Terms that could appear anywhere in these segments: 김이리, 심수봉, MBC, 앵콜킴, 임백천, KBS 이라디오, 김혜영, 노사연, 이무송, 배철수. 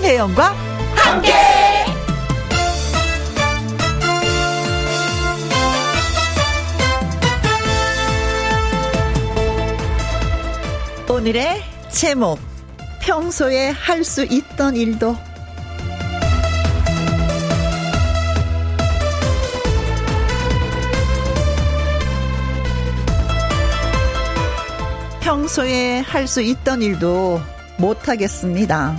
김혜영과 함께. 오늘의 제목, 평소에 할 수 있던 일도. 평소에 할 수 있던 일도 못하겠습니다.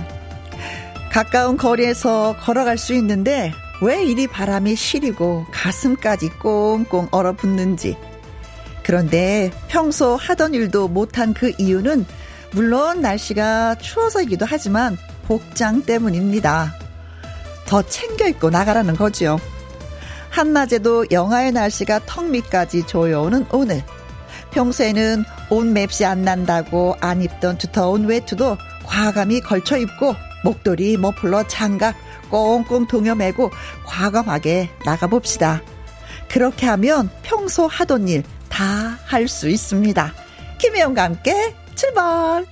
가까운 거리에서 걸어갈 수 있는데 왜 이리 바람이 시리고 가슴까지 꽁꽁 얼어붙는지. 그런데 평소 하던 일도 못한 그 이유는 물론 날씨가 추워서이기도 하지만 복장 때문입니다. 더 챙겨 입고 나가라는 거죠. 한낮에도 영하의 날씨가 턱 밑까지 조여오는 오늘, 평소에는 옷 맵시 안 난다고 안 입던 두터운 외투도 과감히 걸쳐 입고 목도리, 머플러, 장갑 꽁꽁 동여매고 과감하게 나가봅시다. 그렇게 하면 평소 하던 일 다 할 수 있습니다. 김혜영과 함께 출발.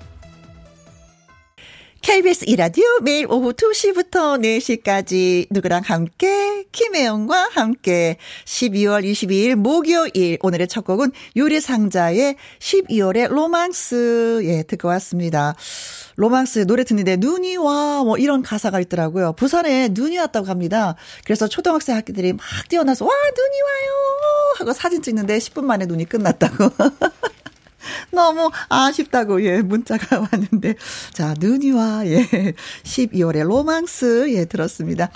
KBS 이라디오 매일 오후 2시부터 4시까지 누구랑 함께, 김혜영과 함께. 12월 22일 목요일, 오늘의 첫 곡은 유리상자의 12월의 로망스, 예, 듣고 왔습니다. 로망스 노래 듣는데 눈이 와 뭐 이런 가사가 있더라고요. 부산에 눈이 왔다고 합니다. 그래서 초등학생 학기들이 막 뛰어나서 와 눈이 와요 하고 사진 찍는데 10분 만에 눈이 끝났다고. 너무 아쉽다고, 예, 문자가 왔는데. 자, 눈이 와, 예. 12월의 로망스, 예, 들었습니다.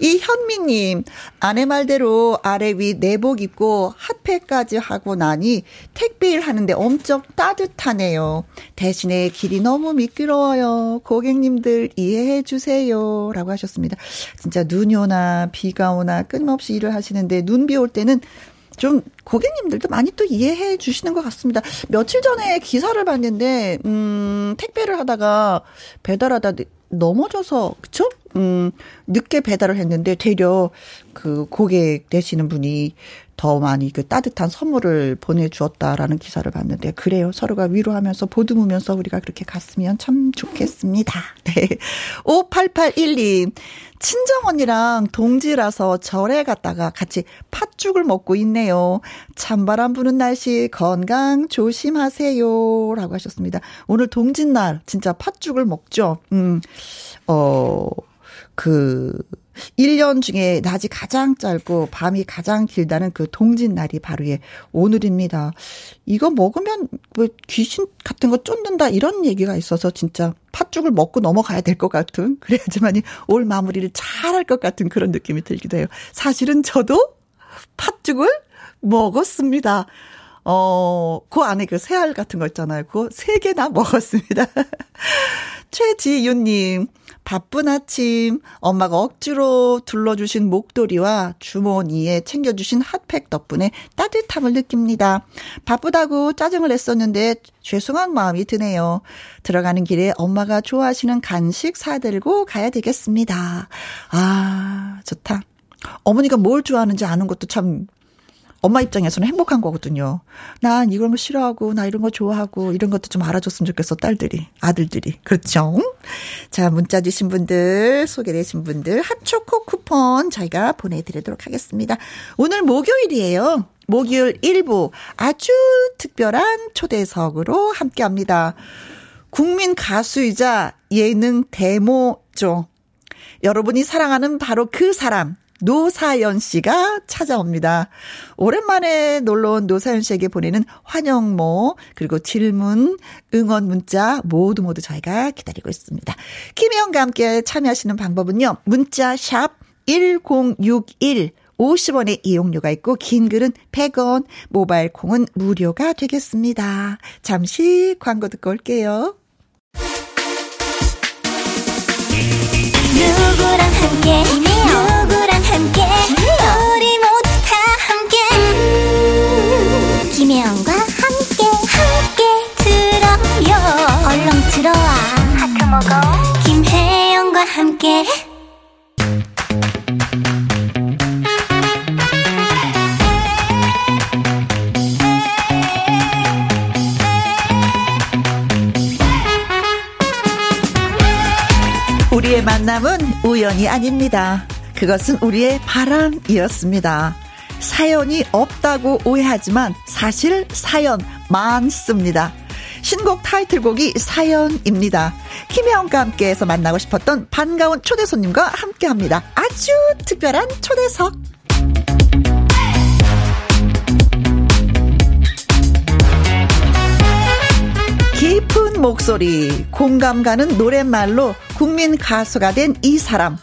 이현미님, 아내 말대로 아래 위 내복 입고 핫팩까지 하고 나니 택배일 하는데 엄청 따뜻하네요. 대신에 길이 너무 미끄러워요. 고객님들 이해해 주세요. 라고 하셨습니다. 진짜 눈이 오나 비가 오나 끊임없이 일을 하시는데 눈 비 올 때는 좀 고객님들도 많이 또 이해해 주시는 것 같습니다. 며칠 전에 기사를 봤는데 택배를 하다가 배달하다 넘어져서, 그쵸? 늦게 배달을 했는데 되려 그 고객 되시는 분이 더 많이 그 따뜻한 선물을 보내주었다라는 기사를 봤는데, 그래요. 서로가 위로하면서 보듬으면서 우리가 그렇게 갔으면 참 좋겠습니다. 네. 58812. 친정언니랑 동지라서 절에 갔다가 같이 팥죽을 먹고 있네요. 찬바람 부는 날씨 건강 조심하세요. 라고 하셨습니다. 오늘 동짓날 진짜 팥죽을 먹죠. 그 1년 중에 낮이 가장 짧고 밤이 가장 길다는 그 동짓날이 바로, 예, 오늘입니다. 이거 먹으면 뭐 귀신 같은 거 쫓는다 이런 얘기가 있어서 진짜 팥죽을 먹고 넘어가야 될 것 같은, 그래야지만 올 마무리를 잘할 것 같은 그런 느낌이 들기도 해요. 사실은 저도 팥죽을 먹었습니다. 그 안에 그 새알 같은 거 있잖아요. 그거 3개나 먹었습니다. 최지윤님, 바쁜 아침, 엄마가 억지로 둘러주신 목도리와 주머니에 챙겨주신 핫팩 덕분에 따뜻함을 느낍니다. 바쁘다고 짜증을 냈었는데 죄송한 마음이 드네요. 들어가는 길에 엄마가 좋아하시는 간식 사들고 가야 되겠습니다. 아, 좋다. 어머니가 뭘 좋아하는지 아는 것도 참 엄마 입장에서는 행복한 거거든요. 난 이런 거 싫어하고 나 이런 거 좋아하고 이런 것도 좀 알아줬으면 좋겠어. 딸들이, 아들들이. 그렇죠? 자, 문자 주신 분들, 소개되신 분들 핫초코 쿠폰 저희가 보내드리도록 하겠습니다. 오늘 목요일이에요. 목요일 1부 아주 특별한 초대석으로 함께합니다. 국민 가수이자 예능 데모죠. 여러분이 사랑하는 바로 그 사람, 노사연 씨가 찾아옵니다. 오랜만에 놀러온 노사연 씨에게 보내는 환영모, 그리고 질문, 응원 문자 모두 모두 저희가 기다리고 있습니다. 김혜영과 함께 참여하시는 방법은요. 문자 샵 1061, 50원의 이용료가 있고 긴 글은 100원, 모바일 콩은 무료가 되겠습니다. 잠시 광고 듣고 올게요. 누구랑 함께, 누구랑 함께, 우리 모두 다 함께, 김혜영과 함께, 함께 들어요. 얼렁 들어와 하트 먹어. 김혜영과 함께. 우리의 만남은 우연이 아닙니다. 그것은 우리의 바람이었습니다. 사연이 없다고 오해하지만 사실 사연 많습니다. 신곡 타이틀곡이 사연입니다. 김혜영과 함께해서 만나고 싶었던 반가운 초대손님과 함께합니다. 아주 특별한 초대석. 깊은 목소리, 공감 가는 노랫말로 국민 가수가 된 이 사람.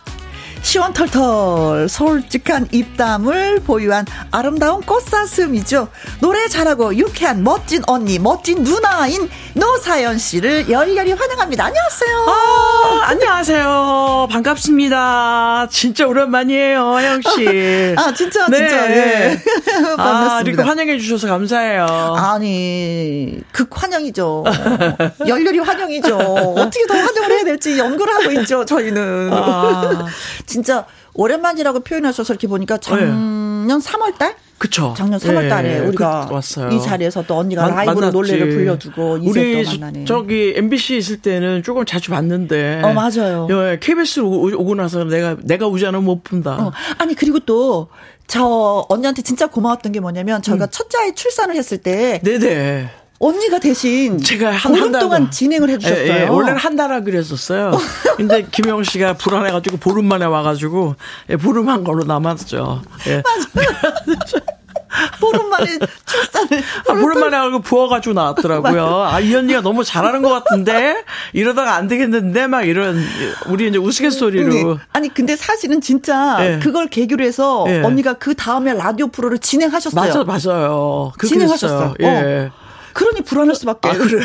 시원털털 솔직한 입담을 보유한 아름다운 꽃사슴이죠. 노래 잘하고 유쾌한 멋진 언니, 멋진 누나인 노사연 씨를 열렬히 환영합니다. 안녕하세요. 아, 안녕하세요. 반갑습니다. 진짜 오랜만이에요, 혜영 씨. 아, 진짜 네. 진짜. 네. 반갑습니다. 아, 이렇게 환영해 주셔서 감사해요. 아니, 극환영이죠. 열렬히 환영이죠. 어떻게 더 환영을 해야 될지 연구를 하고 있죠, 저희는. 아. 진짜 오랜만이라고 표현하셔서 이렇게 보니까 작년 네. 3월달? 그쵸. 작년 3월달에 네. 우리가 왔어요. 이 자리에서 또 언니가 라이브로 노래를 불러주고 우리 저기 MBC 있을 때는 조금 자주 봤는데. 어 맞아요. 예, KBS로 오고 나서 내가 오지 않으면 못 푼다. 아니 그리고 또 저 언니한테 진짜 고마웠던 게 뭐냐면 저희가 첫째 출산을 했을 때. 네네. 언니가 대신 제가 한 달 동안 진행을 해주셨어요. 예, 예. 원래는 한 달 하기로 했었어요. 근데 김영 씨가 불안해가지고 보름 만에 와가지고 예, 보름 한 걸로 남았죠. 예. 맞아요. 보름만에 출산을. 아, 보름만에 하고 부어가지고 나왔더라고요. 아, 이 언니가 너무 잘하는 것 같은데? 이러다가 안 되겠는데? 막 이런, 우리 이제 우스갯소리로. 아니, 근데 사실은 진짜 네. 그걸 계기로 해서 네. 언니가 그 다음에 라디오 프로를 진행하셨어요. 맞아요. 진행하셨어요. 예. 어. 그러니 불안할 수밖에. 아, 그래.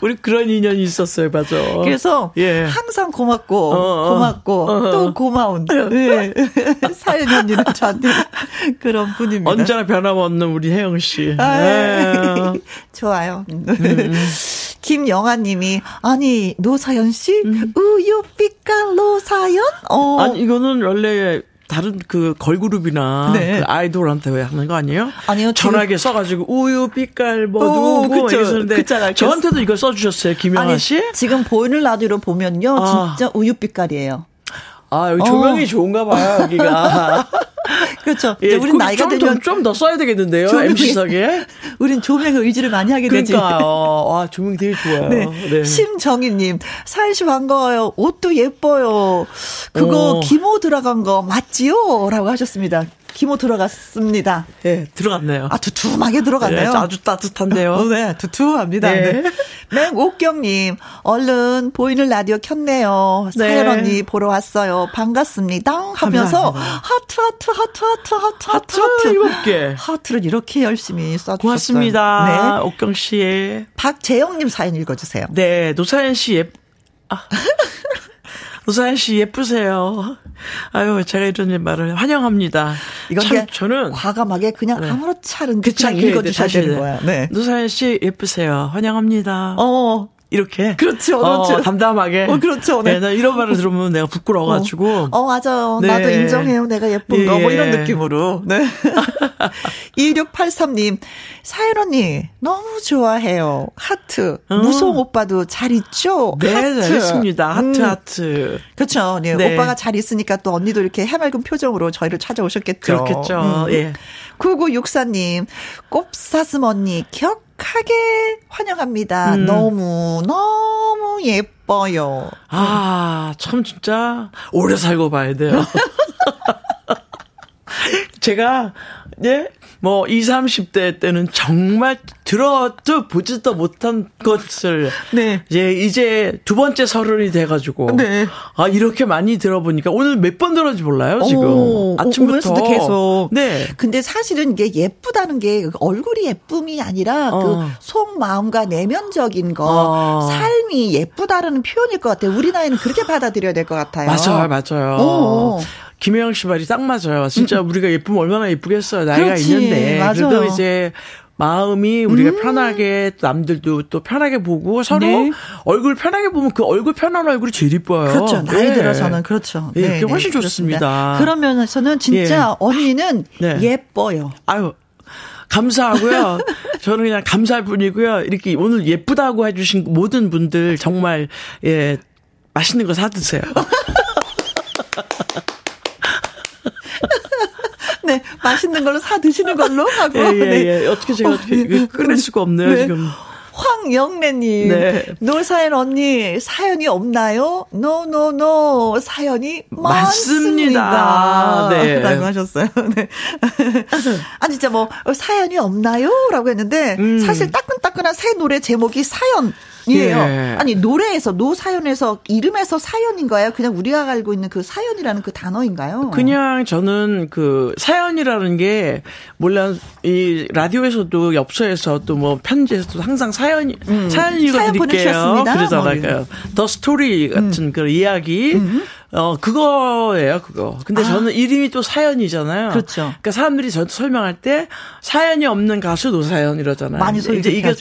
우리 그런 인연이 있었어요, 맞아. 그래서 예. 항상 고맙고 또 고마운 예. 사연 언니는 저한테 그런 분입니다. 언제나 변함없는 우리 혜영 씨. 아, 예. 좋아요. 김영아님이 아니 노사연 씨 우유 빛깔 노사연. 아니 이거는 원래. 다른 그 걸그룹이나 네. 그 아이돌한테 왜 하는 거 아니에요? 아니요. 전화기에 써가지고 우유, 빛깔, 뭐, 누구, 이랬었는데 저한테도 이걸 써주셨어요, 김영아 씨? 지금 보이는 라디오로 보면요. 아. 진짜 우유 빛깔이에요. 아, 여기 조명이 좋은가 봐요, 여기가. 그렇죠. 예, 우린 나이가 되면 좀 더 써야 되겠는데요. MC석에. 우린 조명에 의지를 많이 하게 되지. 그러니까요. 아, 조명이 되게 좋아요. 네. 네. 심정희님, 사연씨 반가워요. 옷도 예뻐요. 그거 기모 들어간 거 맞지요? 라고 하셨습니다. 기모 들어갔습니다. 예, 네, 들어갔네요. 아, 두툼하게 들어갔네요. 네, 아주 따뜻한데요. 네, 두툼합니다. 네. 네. 맹옥경님, 얼른 보이는 라디오 켰네요. 네. 사연 언니 보러 왔어요. 반갑습니다. 하면서 하트. 7개. 하트를 이렇게 열심히 쏴주셨어요. 고맙습니다. 네. 옥경 씨. 박재영님 사연 읽어주세요. 네, 노사연 씨 노사연 씨 예쁘세요. 아유, 제가 이런 말을 환영합니다. 이건 참 저는 과감하게 그냥 네. 아무렇지 않은 그냥 읽어주셔야 되는 거야. 네. 노사연 씨 예쁘세요. 환영합니다. 이렇게. 그렇죠, 그렇죠. 담담하게. 그렇죠. 네. 네, 나 이런 말을 들으면 내가 부끄러워가지고. 맞아요. 네. 나도 인정해요. 내가 예쁜 거. 뭐 이런 느낌으로. 네. 2683님, 사연 언니, 너무 좋아해요. 하트. 무송 오빠도 잘 있죠? 네, 알겠습니다. 하트. 그렇죠. 네. 네. 오빠가 잘 있으니까 또 언니도 이렇게 해맑은 표정으로 저희를 찾아오셨겠죠. 그렇겠죠. 예. 9964님, 꼽사슴 언니, 격하게 환영합니다. 너무너무 예뻐요. 아, 참, 진짜, 오래 살고 봐야 돼요. 제가, 예? 뭐 20, 30대 때는 정말 들어도 보지도 못한 것을 네. 이제 두 번째 서른이 돼가지고 네. 아 이렇게 많이 들어보니까 오늘 몇 번 들었는지 몰라요 지금. 아침부터 계속. 네. 근데 사실은 이게 예쁘다는 게 얼굴이 예쁨이 아니라 그 속마음과 내면적인 거 삶이 예쁘다라는 표현일 것 같아요. 우리 나이는 그렇게 받아들여야 될 것 같아요. 맞아요. 김혜영 씨 말이 딱 맞아요. 진짜 우리가 예쁘면 얼마나 예쁘겠어요. 나이가 그렇지, 있는데. 맞아요. 그래도 이제 마음이 우리가 편하게 남들도 또 편하게 보고 서로 네. 얼굴 편하게 보면 그 얼굴 편한 얼굴이 제일 예뻐요. 그렇죠. 나이 네. 들어서는 그렇죠. 네, 그게 훨씬 좋습니다. 그러면서는 진짜 예. 언니는 네. 예뻐요. 아유. 감사하고요. 저는 그냥 감사할 뿐이고요. 이렇게 오늘 예쁘다고 해주신 모든 분들 정말 예. 맛있는 거 사드세요. 네, 맛있는 걸로 사드시는 걸로 하고. 예, 예, 네. 예. 어떻게 제가 끊을 수가 없네요, 네. 지금. 황영래님, 네. 노사연 언니, 사연이 없나요? No. 사연이 많습니다. 네. 라고 하셨어요. 네. 아, 진짜 뭐, 사연이 없나요? 라고 했는데, 사실 따끈따끈한 새 노래 제목이 사연. 이에요. 예. 아니 노래에서 노사연에서 이름에서 사연인가요? 그냥 우리가 알고 있는 그 사연이라는 그 단어인가요? 그냥 저는 그 사연이라는 게 몰라 이 라디오에서도 엽서에서 또 뭐 편지에서도 항상 사연이 사연 읽어드릴게요. 그러잖아요. 더 스토리 같은 그런 이야기. 그거예요, 그거. 근데 저는 이름이 또 사연이잖아요. 그렇죠. 그러니까 사람들이 저한테 설명할 때 사연이 없는 가수 노사연 이러잖아요. 많이 이제 이게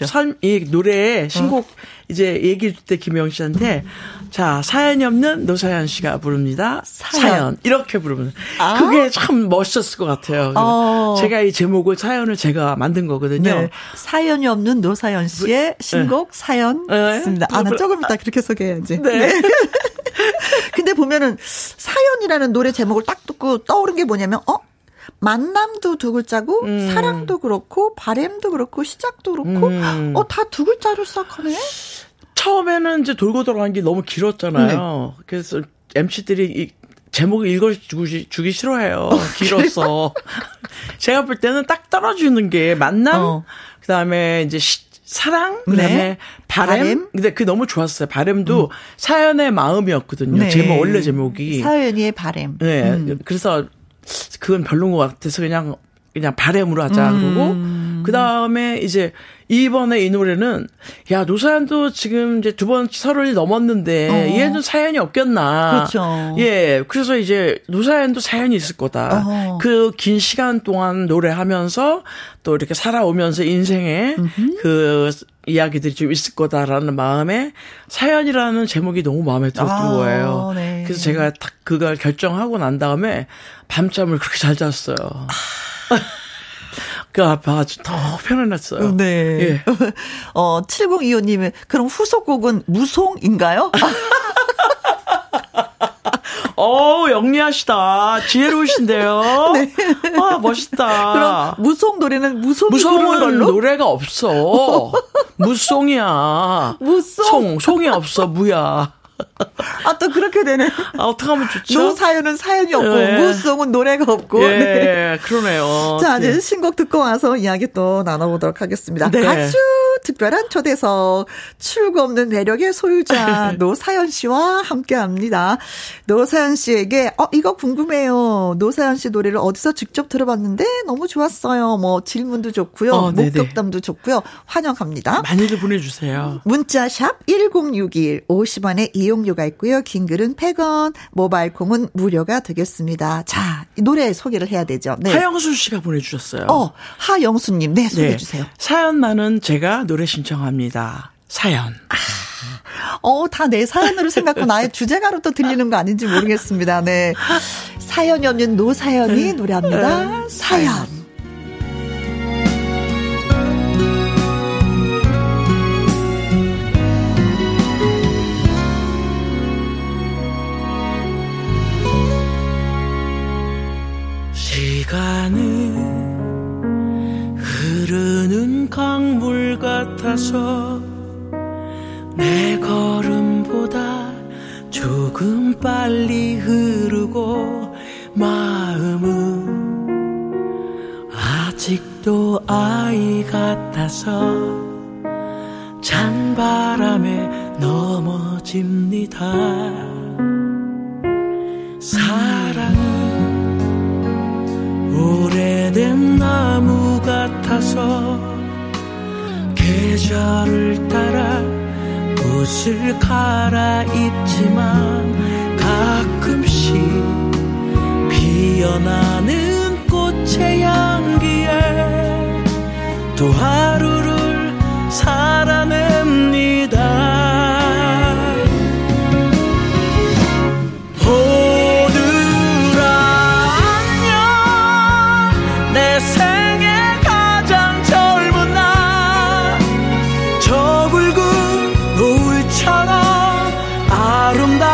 이 노래의 신곡 이제 얘기해 줄 때 김혜영 씨한테 자, 사연이 없는 노사연 씨가 부릅니다. 사연. 이렇게 부르면. 아. 그게 참 멋있었을 것 같아요. 제가 이 제목을 사연을 제가 만든 거거든요. 네. 사연이 없는 노사연 씨의 신곡 네. 사연. 네. 있습니다. 아, 나 조금 이따 그렇게 소개해야지. 네. 네. 근데 보면은 사연이라는 노래 제목을 딱 듣고 떠오른 게 뭐냐면 만남도 두 글자고 사랑도 그렇고 바램도 그렇고 시작도 그렇고 다 두 글자로 시작하네. 처음에는 이제 돌고 돌아간 게 너무 길었잖아요. 네. 그래서 MC들이 이 제목을 읽어주기 싫어해요. 길어서. 제가 볼 때는 딱 떨어지는 게 만남 그다음에 이제 사랑 그다음에 네. 바램 근데 그게 너무 좋았어요. 바램도 사연의 마음이었거든요. 네. 제목 원래 제목이 사연이의 바램. 네. 그래서 그건 별론 것 같아서 그냥 바램으로 하자 그러고 그다음에 이제 이번에 이 노래는 야 노사연도 지금 이제 두 번 서른이 넘었는데 얘는 사연이 없겠나. 그렇죠. 예. 그래서 이제 노사연도 사연이 있을 거다. 그 긴 시간 동안 노래하면서 또 이렇게 살아오면서 인생에 그 이야기들이 좀 있을 거다라는 마음에 사연이라는 제목이 너무 마음에 들었던 거예요. 네. 그래서 제가 딱 그걸 결정하고 난 다음에 밤잠을 그렇게 잘 잤어요. 그 아주 너무 편안했어요. 네. 예. 7025님은 그럼 후속곡은 무송인가요? 영리하시다. 지혜로우신데요. 네. 아, 멋있다. 그럼 무송 노래는 무송은 걸로? 노래가 없어. 무송이야. 무송. 송이 없어. 무야. 아, 또 그렇게 되네. 아, 어떡하면 좋죠? 노사연은 사연이 없고, 예. 무송은 노래가 없고. 예, 네. 그러네요. 자, 이제 신곡 듣고 와서 이야기 또 나눠보도록 하겠습니다. 네. 아주 특별한 초대석, 출구 없는 매력의 소유자, 노사연 씨와 함께 합니다. 노사연 씨에게, 이거 궁금해요. 노사연 씨 노래를 어디서 직접 들어봤는데 너무 좋았어요. 뭐, 질문도 좋고요. 목격담도 좋고요. 환영합니다. 많이들 보내주세요. 문자샵 1061, 50원에 이용료가 있고요. 긴 글은 100원, 모바일 콩은 무료가 되겠습니다. 자, 노래 소개를 해야 되죠. 네. 하영수 씨가 보내주셨어요. 하영수님, 네, 소개해주세요. 네. 사연만은 제가 노래 신청합니다. 사연. 다 내 사연으로 생각하고 나의 주제가로 또 들리는 거 아닌지 모르겠습니다. 네. 사연이 없는 노사연이 노래합니다. 사연. 시간은 흐르는 강물 같아서 내 걸음보다 조금 빨리 흐르고 마음은 아직도 아이 같아서 찬바람에 넘어집니다. 사랑은 오래된 나무 같아서 계절을 따라 옷을 갈아입지만 가끔씩 피어나는 꽃의 향기에 또 하루를 살아냅니다. 아름다워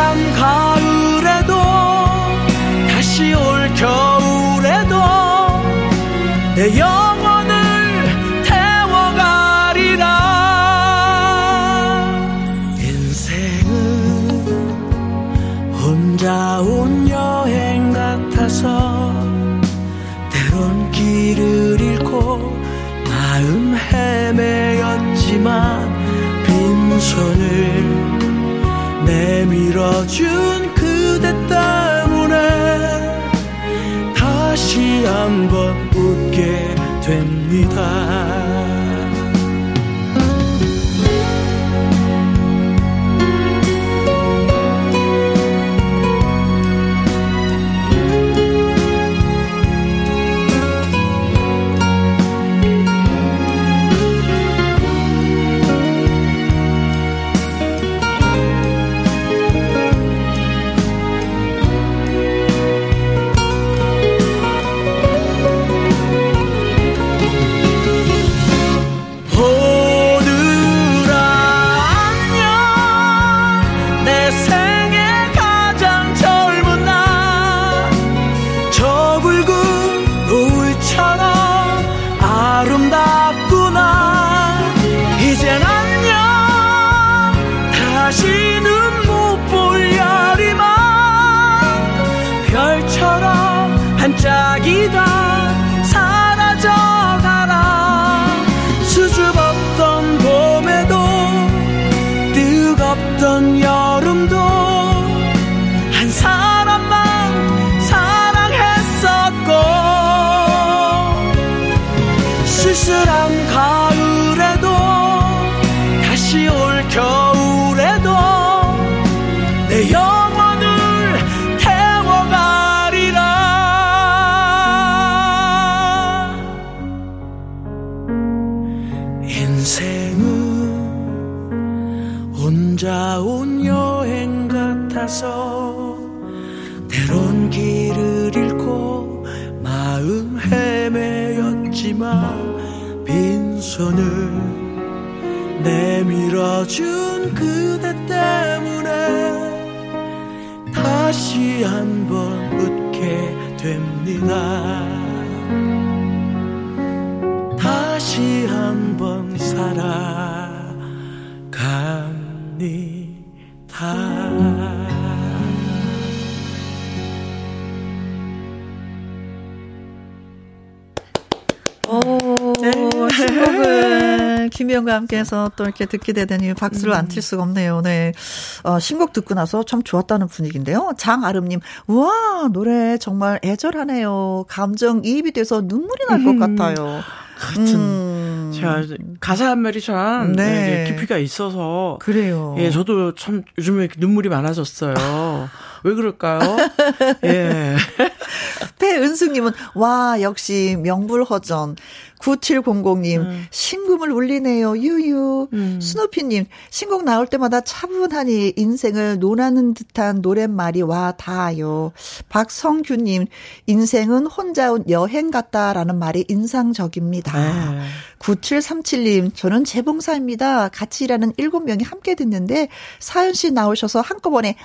지난 가을에도 다시 올 겨울에도 내 영혼을 태워가리라. 인생은 혼자 온 여행 같아서 때론 길을 잃고 마음 헤매였지만 빈손을 내밀어준 그대 때문에 다시 한번 웃게 됩니다. 때론 길을 잃고 마음 헤매였지만 빈손을 내밀어준 그대 때문에 다시 한번 웃게 됩니다. 다시 한번 살아갑니다. 신곡을 김혜영과 함께해서 또 이렇게 듣게 되다니 박수를 안 칠 수가 없네요. 네, 신곡 듣고 나서 참 좋았다는 분위기인데요. 장아름님, 우와 노래 정말 애절하네요. 감정이입이 돼서 눈물이 날 것 같아요. 제가 가사 한 마디 참 네. 깊이가 있어서 그래요. 예, 저도 참 요즘에 눈물이 많아졌어요. 왜 그럴까요? 예. 배은숙님은 와 역시 명불허전. 9700님 신금을 울리네요. 유유. 스누피님 신곡 나올 때마다 차분하니 인생을 논하는 듯한 노랫말이 와 닿아요. 박성규님 인생은 혼자 온 여행 같다라는 말이 인상적입니다. 9737님 저는 재봉사입니다. 같이 일하는 7명이 함께 듣는데 사연 씨 나오셔서 한꺼번에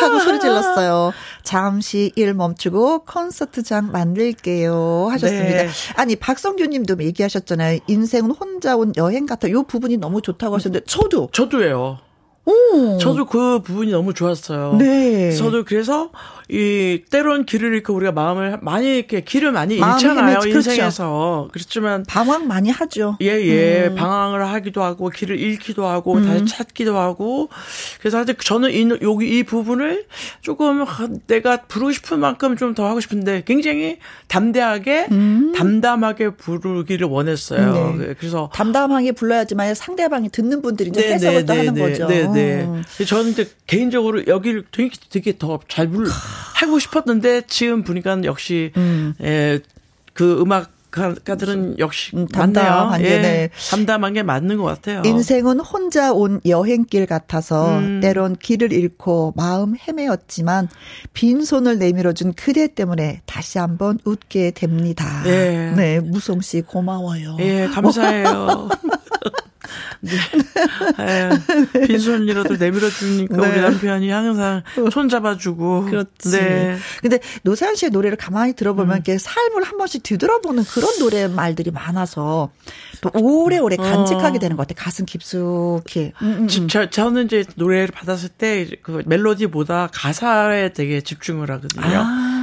하고 소리 질렀어요. 잠시 일 멈추고 콘서트장 만들게요 하셨습니다. 네. 아니 박성규님도 얘기하셨잖아요. 인생은 혼자 온 여행 같아. 이 부분이 너무 좋다고 하셨는데 저도예요. 오. 저도 그 부분이 너무 좋았어요. 네. 저도 그래서 이 때론 길을 잃고 우리가 마음을 많이 이렇게 길을 많이 잃잖아요. 인생에서. 그렇죠. 그렇지만 방황 많이 하죠. 예예. 방황을 하기도 하고 길을 잃기도 하고 다시 찾기도 하고. 그래서 사실 저는 여기 이 부분을 조금 내가 부르고 싶은 만큼 좀 더 하고 싶은데 굉장히 담대하게 담담하게 부르기를 원했어요. 네. 그래서 담담하게 불러야지만 상대방이 듣는 분들이 이제 해석을 또 하는 거죠. 네. 저는 이제 개인적으로 여기를 되게 더 잘 하고 싶었는데 지금 보니까 역시 예, 그 음악가들은 역시 맞네요. 예, 네. 담담한 게 맞는 것 같아요. 인생은 혼자 온 여행길 같아서 때론 길을 잃고 마음 헤매었지만 빈손을 내밀어준 그대 때문에 다시 한번 웃게 됩니다. 네, 무송 씨 고마워요. 예, 감사해요. 네. 빈손이라도 내밀어주니까 네. 우리 남편이 항상 손잡아주고. 그렇지. 네. 근데 노사연 씨의 노래를 가만히 들어보면 이렇게 삶을 한 번씩 뒤돌아보는 그런 노래 말들이 많아서 또 오래오래 간직하게 되는 것 같아요. 가슴 깊숙이. 저는 이제 노래를 받았을 때 그 멜로디보다 가사에 되게 집중을 하거든요.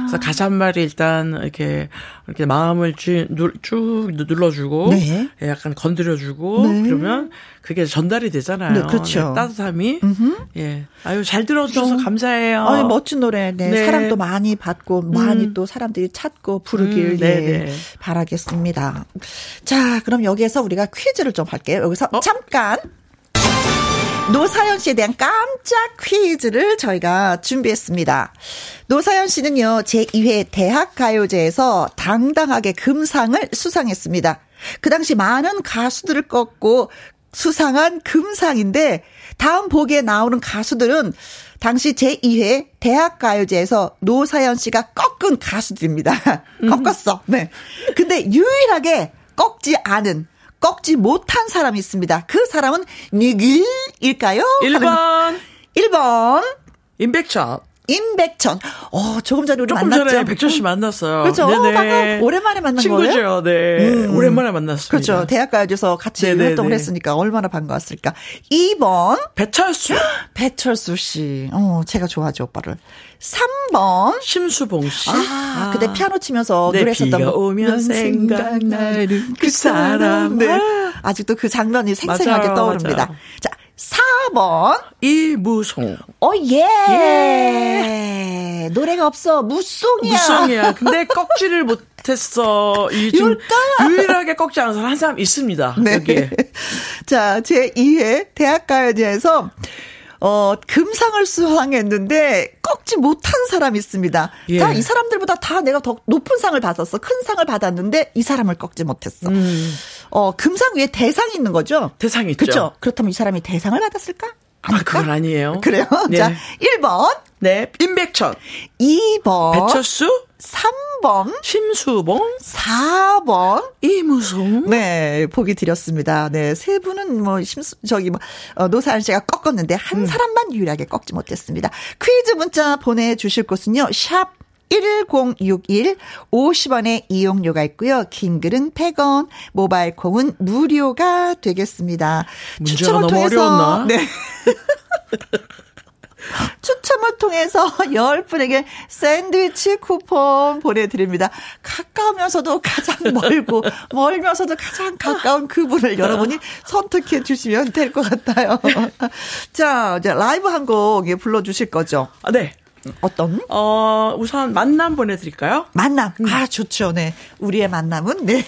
그래서 가사 한 마리 일단 이렇게 마음을 쭉 눌러주고 네. 약간 건드려주고 네. 그러면 그게 전달이 되잖아요. 네, 그렇죠. 네, 따뜻함이. 예. 아유, 잘 들어주셔서 감사해요. 아유, 멋진 노래. 네. 네. 사랑도 많이 받고 많이 또 사람들이 찾고 부르길 예, 바라겠습니다. 자, 그럼 여기에서 우리가 퀴즈를 좀 할게요. 여기서 잠깐. 노사연 씨에 대한 깜짝 퀴즈를 저희가 준비했습니다. 노사연 씨는요, 제2회 대학가요제에서 당당하게 금상을 수상했습니다. 그 당시 많은 가수들을 꺾고 수상한 금상인데, 다음 보기에 나오는 가수들은 당시 제2회 대학가요제에서 노사연 씨가 꺾은 가수들입니다. 꺾었어. 네. 근데 유일하게 꺾지 못한 사람이 있습니다. 그 사람은 누구일까요? 1번. 임백천. 조금 전에 우리 조금 만났죠. 조금 전에 백천 씨 만났어요. 그렇죠. 방금 오랜만에 만난 친구죠. 거예요. 친구죠. 네. 오랜만에 만났습니다. 그렇죠. 대학가요제에서 같이 네네네. 활동을 했으니까 얼마나 반가웠을까. 2번. 배철수 씨. 제가 좋아하죠, 오빠를. 3번. 심수봉 씨. 그때 피아노 치면서 노래했었던 비가 오면 생각나는 그 사람. 네. 아직도 그 장면이 생생하게 맞아요, 떠오릅니다. 맞아요. 자. 4번 이무송. 예. 노래가 없어. 무송이야. 근데 꺾지를 못했어. 유일하게 꺾지 않은 사람 한 사람 있습니다. 네. 여기에. 자, 제2회 대학가요제에서 금상을 수상했는데 꺾지 못한 사람이 있습니다. 예. 자, 이 사람들보다 다 내가 더 높은 상을 받았어. 큰 상을 받았는데 이 사람을 꺾지 못했어. 금상 위에 대상이 있는 거죠? 대상이 있죠. 그렇죠. 그렇다면 이 사람이 대상을 받았을까? 아닐까? 그건 아니에요. 그래요? 네. 자, 1번. 네. 임백천. 2번. 배철수. 3번. 심수봉. 4번. 이무송. 네, 보기 드렸습니다. 네, 세 분은 노사연 씨가 꺾었는데, 한 사람만 유일하게 꺾지 못했습니다. 퀴즈 문자 보내주실 곳은요, 샵 1061, 50원의 이용료가 있고요. 긴 글은 100원, 모바일 콩은 무료가 되겠습니다. 문제가 너무 어려웠나? 네. 추첨을 통해서 10분에게 샌드위치 쿠폰 보내드립니다. 가까우면서도 가장 멀고 멀면서도 가장 가까운 그분을 여러분이 선택해 주시면 될 것 같아요. 자, 이제 라이브 한 곡 불러주실 거죠? 네. 어떤? 우선 만남 보내드릴까요? 만남. 좋죠. 네. 우리의 만남은, 네.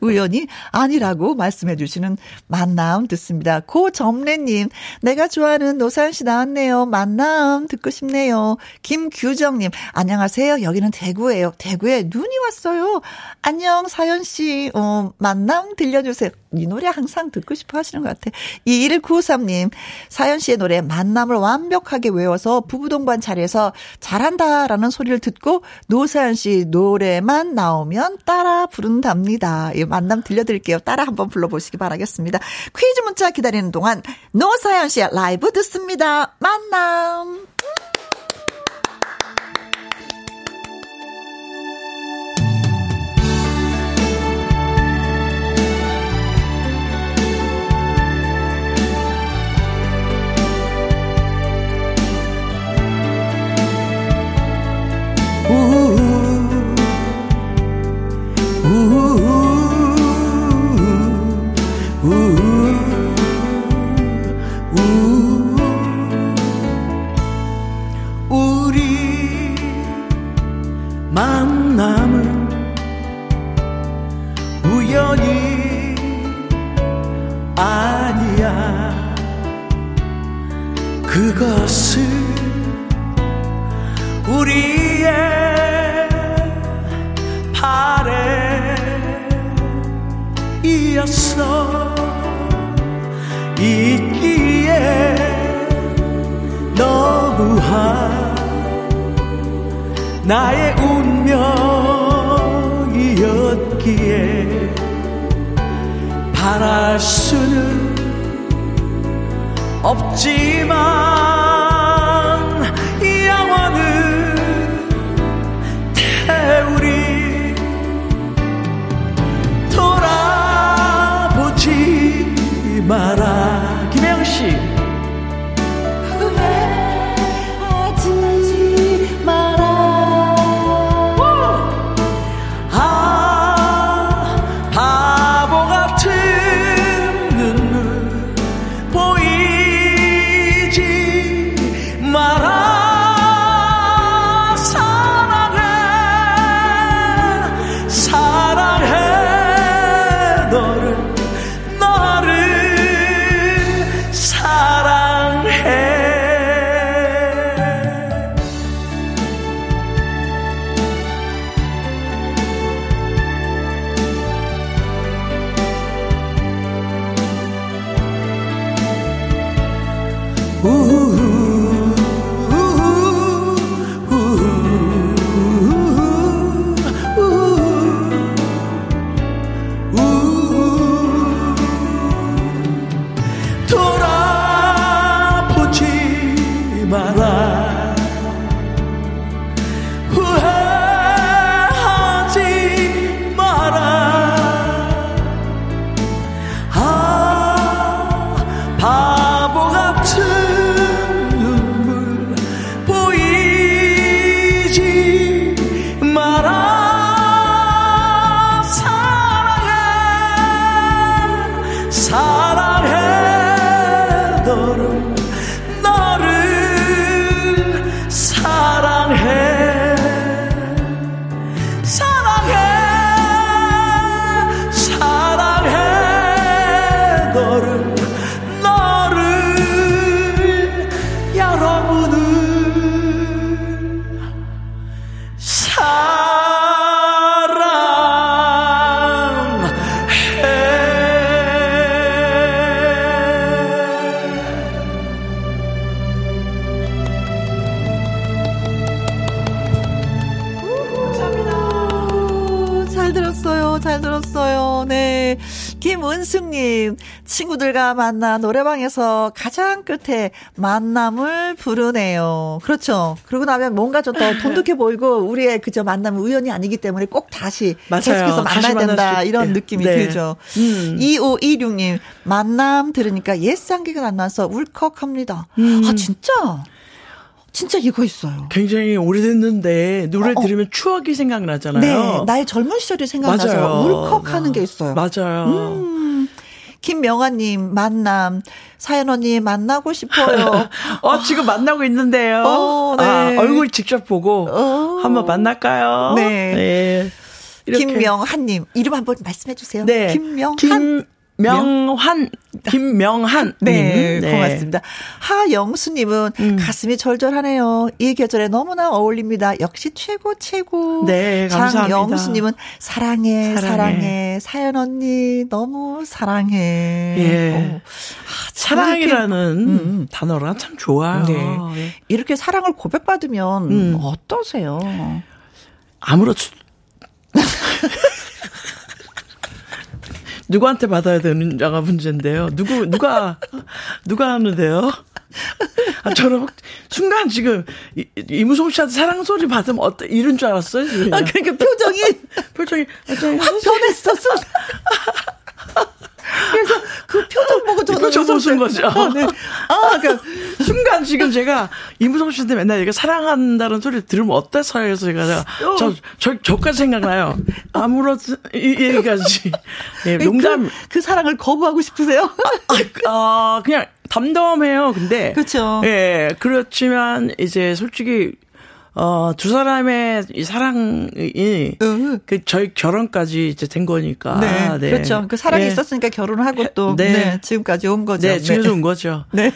우연이 아니라고 말씀해주시는 만남 듣습니다. 고점래님, 내가 좋아하는 노사연 씨 나왔네요. 만남 듣고 싶네요. 김규정님, 안녕하세요. 여기는 대구예요. 대구에 눈이 왔어요. 안녕, 사연 씨. 만남 들려주세요. 이 노래 항상 듣고 싶어 하시는 것 같아. 2193님, 사연 씨의 노래 만남을 완벽하게 외워서 부부동반 자리에서 잘한다라는 소리를 듣고 노사연 씨 노래만 나오면 따라 부른답니다. 이 만남 들려드릴게요. 따라 한번 불러보시기 바라겠습니다. 퀴즈 문자 기다리는 동안 노사연 씨의 라이브 듣습니다. 만남. 아니야, 그것은 우리의 바람이었어. 있기에 너무한 나의 운명이었기에 바랄 수는 없지만 이 영원은 태우리. 돌아보지 마라. 김혜영씨 후회하지 마라. 아 바보 같은 눈물 보이지 마라. 사랑해 사랑해 너를 사랑해. 돌아보지 마라. 후회하지 마라. 아 바보 같은 눈물 보이지 마라. 사랑해 사랑해 너를 사랑해. 사랑해 사랑해 너를 여러분을 사랑해. 감사합니다. 잘 들었어요. 잘 들었어요. 네. 김은숙님, 친구들과 만나 노래방에서 가장 끝에 만남을 부르네요. 그렇죠. 그러고 나면 뭔가 좀 더 돈독해 보이고, 우리의 그저 만남은 우연이 아니기 때문에 꼭 다시 맞아요. 계속해서 다시 만나야 만날 된다. 수 이런 있게. 느낌이 네. 들죠. 2526님, 만남 들으니까 옛 상기가 안 나서 울컥합니다. 아, 진짜 이거 있어요. 굉장히 오래됐는데 노래를 들으면 추억이 생각나잖아요. 네, 나의 젊은 시절이 생각나서 맞아요. 울컥하는 게 있어요. 맞아요. 김명아님 만남 사연 언니 만나고 싶어요. 지금 만나고 있는데요. 네. 얼굴 직접 보고 한번 만날까요? 네. 이렇게. 김명한님 이름 한번 말씀해 주세요. 네. 김명한. 네, 고맙습니다. 하영수님은 가슴이 절절하네요. 이 계절에 너무나 어울립니다. 역시 최고. 네, 감사합니다. 장영수님은 사랑해. 사연 언니 너무 사랑해. 예. 사랑이라는 단어가 참 좋아요. 네. 이렇게 사랑을 고백받으면 어떠세요? 아무렇지도. 누구한테 받아야 되는지가 문제인데요. 누가 하는데요? 저는 순간 지금 이무송 씨한테 사랑 소리 받으면 어때 이런 줄 알았어요. 그냥. 그러니까 표정이 확 변했어. 그래서 그 표정 보고 저도 웃은 거죠. 네. 그러니까 순간 지금 제가 이무송 씨한테 맨날 얘가 사랑한다는 소리를 들으면 어때서요? 그래서 제가 저까지 생각나요. 아무렇지 얘기까지. 예, 농담. 그 사랑을 거부하고 싶으세요? 그냥 담담해요. 근데 그렇죠. 예, 그렇지만 이제 솔직히. 두 사람의 이 사랑이 그 저희 결혼까지 이제 된 거니까. 네, 네. 그렇죠. 그 사랑이 있었으니까 결혼하고 또 네, 지금까지 온 거죠. 네, 지금까지 온 거죠. 네.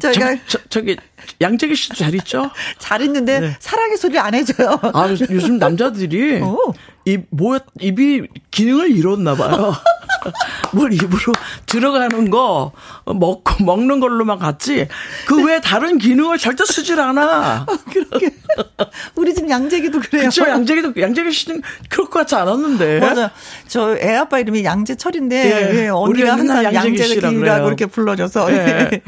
저희가 저기 양재기 씨도 잘 있죠? 잘 있는데 사랑의 소리 안 해줘요. 요즘 남자들이 입이 기능을 잃었나 봐요. 뭘 입으로 들어가는 거 먹고 먹는 걸로만 갔지 그 외에 다른 기능을 절대 쓰질 않아. 그렇게 우리 집 양재기도 그래요. 그렇죠. 양재기도 양재기 씨는 그럴 것 같지 않았는데. 맞아. 저 애 아빠 이름이 양재철인데 예. 예. 언니가 항상 양재기라고 이렇게 불러줘서 예.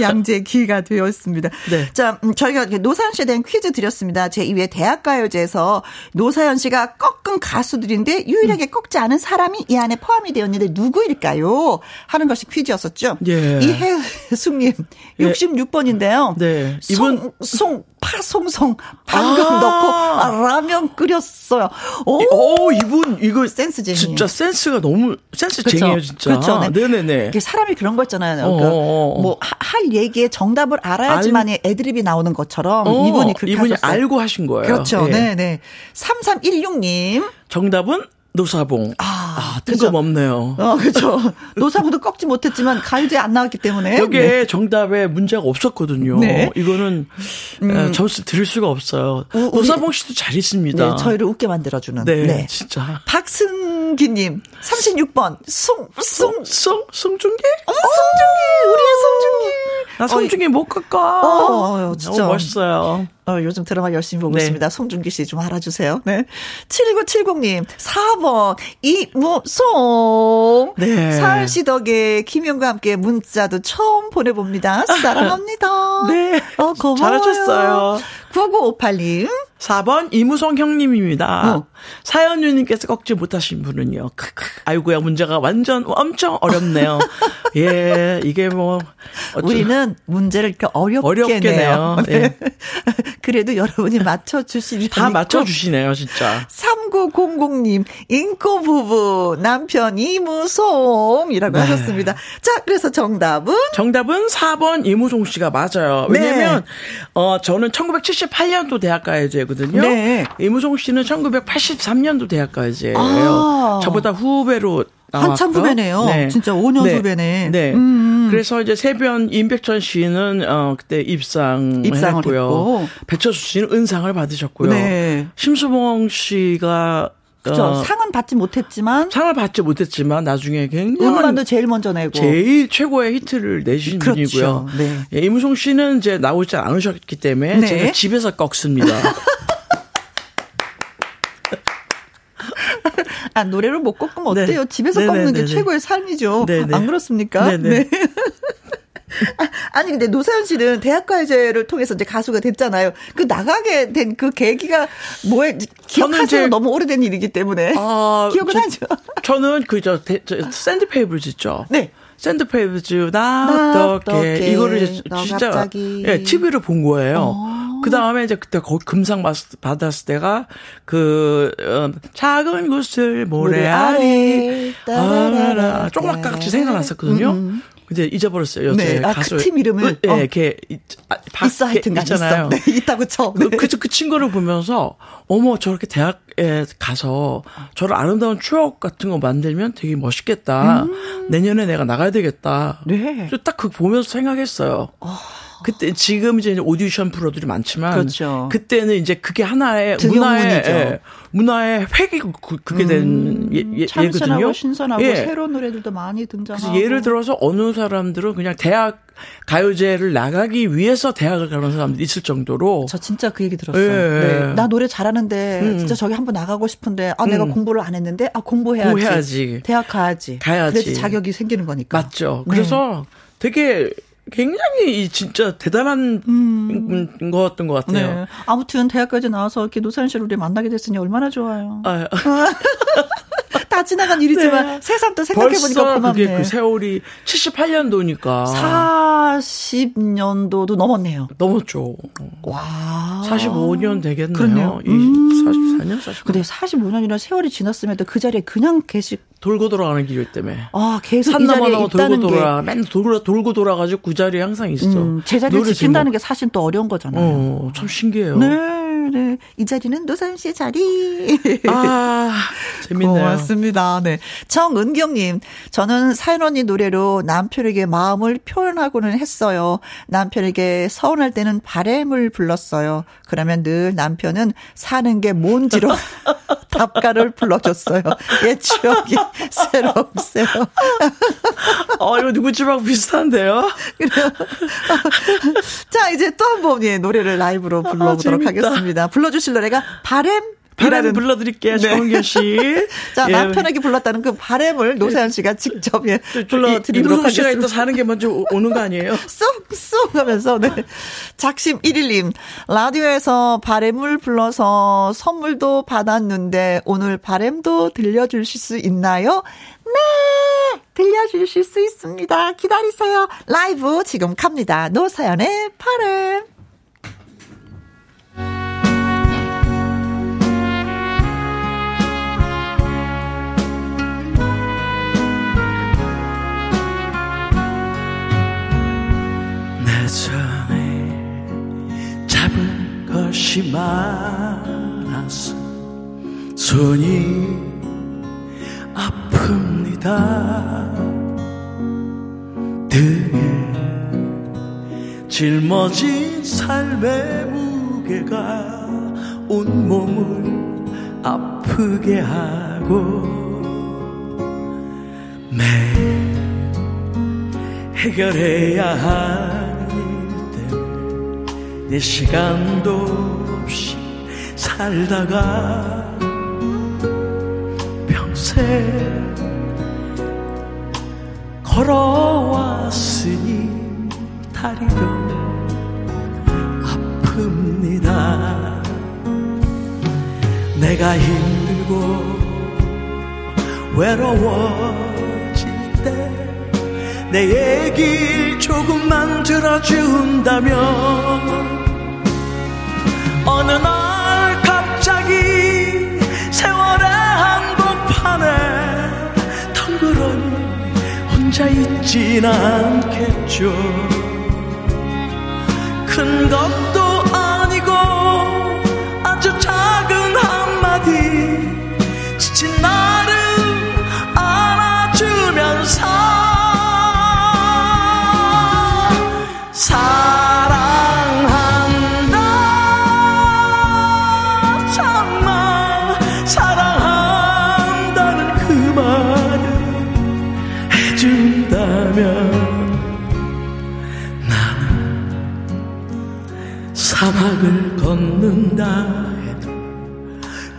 양재기가 되었습니다. 네. 자 저희가 노사연 씨에 대한 퀴즈 드렸습니다. 제2회 대학가요제에서 노사연 씨가 꺾은 가수들인데 유일하게 꺾지 않은 사람이 이 안에 포함이 되었는데 누구일까요? 하는 것이 퀴즈였었죠. 예. 이혜숙님 66번인데요. 네. 이분 송파송송 방금 넣고 라면 끓였어요. 오 이분 이거 센스쟁이. 진짜 센스가 너무 센스쟁이에요 진짜. 그렇죠. 네. 네네네. 사람이 그런 거 있잖아요. 그러니까 뭐 할 얘기에 정답을 알아야지만 애드립이 나오는 것처럼 이분이 그렇게 이분이 하셨어요. 알고 하신 거예요. 그렇죠. 예. 네네. 3316님 정답은 노사봉. 아 뜬금없네요. 그렇죠. 그렇죠. 노사봉도 꺾지 못했지만 가요제 안 나왔기 때문에. 여기에 네. 정답에 문제가 없었거든요. 네. 이거는 점수 드릴 수가 없어요. 노사봉 씨도 잘 있습니다. 네, 저희를 웃게 만들어주는. 네, 네. 진짜. 박승기님 36번 송송송 송중기. 송중기 우리의 송중기. 나 송중기 못 꺾어. 진짜 멋있어요. 요즘 드라마 열심히 보고 네. 있습니다. 송중기 씨 좀 알아주세요. 네. 7970님 4번 이무송. 네. 사연 씨 덕에 김영과 함께 문자도 처음 보내봅니다. 사랑합니다. 네. 고마워요. 잘하셨어요. 9958님 4번 이무송 형님입니다. 사연 누님께서 꺾지 못하신 분은요. 아이고야 문제가 완전 엄청 어렵네요. 예, 이게 뭐 우리는 문제를 이렇게 어렵게 내요. 네. 그래도 여러분이 맞춰주시니 다 맞춰주시네요 진짜. 3900님 인코 부부 남편 이무송이라고 네. 하셨습니다. 자 그래서 정답은 4번 이무송 씨가 맞아요. 왜냐면 네. 저는 1978년도 대학가요제거든요. 네. 이무송 씨는 1983년도 대학가요제예요. 아. 저보다 후배로 한참 후배네요. 네. 진짜 5년 네. 후배네. 네. 그래서 이제 세변 임백천 씨는 그때 입상을 했고요. 배철수 씨는 은상을 받으셨고요. 네. 심수봉 씨가 그렇죠. 상을 받지 못했지만 나중에 굉장히 음반도 제일 먼저 내고 제일 최고의 히트를 내신 그렇죠. 분이고요. 네. 예, 이무송 씨는 이제 나오지 않으셨기 때문에 네. 제가 집에서 꺾습니다. 아, 노래로 못 꺾으면 어때요? 네. 집에서 네네, 꺾는 게 네네. 최고의 삶이죠. 네네. 안 그렇습니까? 네. 아니 근데 노사연 씨는 대학가요제를 통해서 이제 가수가 됐잖아요. 그 나가게 된 그 계기가 뭐에 기억하세요? 너무 오래된 일이기 때문에 기억은 하죠. 저는 그저 샌드페이블즈 있죠. 네. 샌드페이블즈 나 어떡해 이거를 이제 진짜 갑자기. 예, TV를 본 거예요. 그 다음에 이제 그때 거기 금상 받았을 때가 그 작은 구슬 모래알이 따라라 조그맣같이 생각났었거든요. 근데 잊어버렸어요. 네. 가수 그 팀 이름을 네, 걔 있어 하여튼 있잖아요. 네, 있다고 쳐. 네. 그래서 그 친구를 보면서 어머 저렇게 대학에 가서 저런 아름다운 추억 같은 거 만들면 되게 멋있겠다. 내년에 내가 나가야 되겠다. 네. 딱 그거 보면서 생각했어요. 그때 지금 이제 오디션 프로들이 많지만 그렇죠. 그때는 이제 그게 하나의 문화의 획이 그게 된 예거든요. 신선하고 예. 새로운 노래들도 많이 등장하고. 그래서 예를 들어서 어느 사람들은 그냥 대학 가요제를 나가기 위해서 대학을 가는 사람들이 있을 정도로. 저 진짜 그 얘기 들었어요. 예. 네. 나 노래 잘하는데 진짜 저기 한번 나가고 싶은데 내가 공부를 안 했는데 공부해야지. 대학 가야지. 그래도 자격이 생기는 거니까. 맞죠. 그래서 되게. 굉장히 진짜 대단한 거였던 것 같아요. 네. 아무튼 대학까지 나와서 이렇게 노사연 씨를 우리 만나게 됐으니 얼마나 좋아요. 다 지나간 일이지만 네. 새삼 또 생각해보니까 고맙네. 벌써 그 세월이 78년도니까. 40년도도 넘었네요. 넘었죠. 와. 45년 되겠네요. 그렇네요. 44년? 45년. 근데 45년이나 세월이 지났음에도 그 자리에 그냥 계속. 돌고 돌아가는 길이기 때문에. 계속 산 넘어 돌고 돌아. 맨 돌고 돌아가지고 그 자리에 항상 있어. 제자리를 지킨다는 게 사실 또 어려운 거잖아요. 참 신기해요. 네. 오늘의 이 자리는 노사연 씨의 자리. 아, 재밌네요. 고맙습니다. 네. 정은경님, 저는 사연 언니 노래로 남편에게 마음을 표현하고는 했어요. 남편에게 서운할 때는 바램을 불렀어요. 그러면 늘 남편은 사는 게 뭔지로 답가를 불러줬어요. 예, 추억이 새록새록. 이거 누구 집하고 비슷한데요? 그래요. 자, 이제 또 한 번, 예, 노래를 라이브로 불러보도록 하겠습니다. 불러주실 노래가 바램? 바람 불러드릴게요, 네. 정은경 씨. 자, 예. 남편에게 불렀다는 그 바람을 노사연 씨가 직접 예, 불러드리도록 하겠습니다. 씨가 또 사는 게 먼저 오는 거 아니에요? 쏙쏙 하면서, 네. 작심 1일님, 라디오에서 바람을 불러서 선물도 받았는데 오늘 바람도 들려주실 수 있나요? 네! 들려주실 수 있습니다. 기다리세요. 라이브 지금 갑니다. 노사연의 바람. 세상에 잡을 것이 많아서 손이 아픕니다. 등에 짊어진 삶의 무게가 온몸을 아프게 하고 매일 해결해야 할 내 시간도 없이 살다가 평생 걸어왔으니 다리도 아픕니다. 내가 힘들고 외로워질 때 내 얘기 조금만 들어준다면 어느 날 갑자기 세월의 한복판에 덩그러니 혼자 있진 않겠죠. 큰 것도 아니고 아주 작은 한마디 지친 나를 안아주면서 사막을 걷는다 해도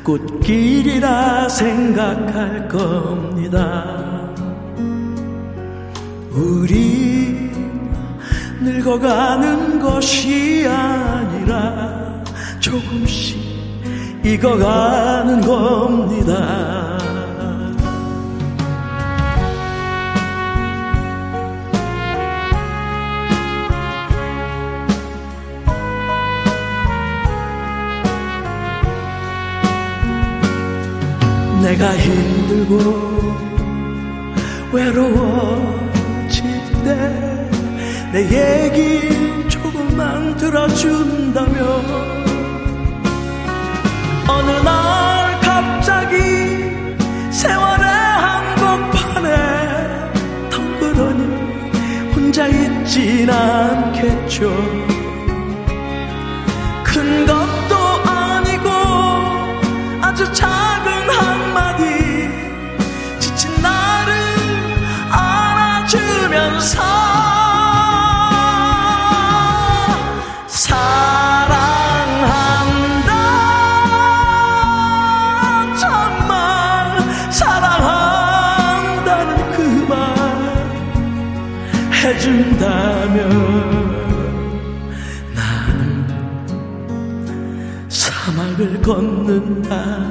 꽃길이라 생각할 겁니다. 우리 늙어가는 것이 아니라 조금씩 익어가는 겁니다. 내가 힘들고 외로워질 때 내 얘기 조금만 들어준다면 어느 날 갑자기 세월의 한복판에 덩그러니 혼자 있진 않겠죠. 큰 것도 아니고 아주 작은 한마디 지친 나를 안아주면서 사랑한다 정말 사랑한다는 그 말 해준다면 나는 사막을 걷는다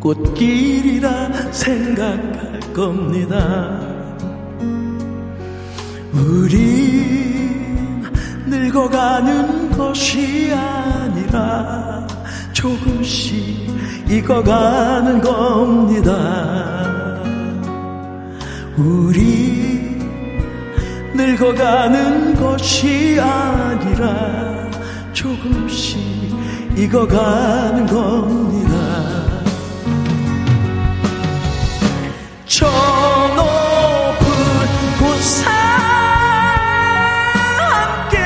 꽃길이라 생각할 겁니다. 우린 늙어가는 것이 아니라 조금씩 익어가는 겁니다. 우리 늙어가는 것이 아니라 조금씩 익어가는 겁니다. 저 높은 곳에 함께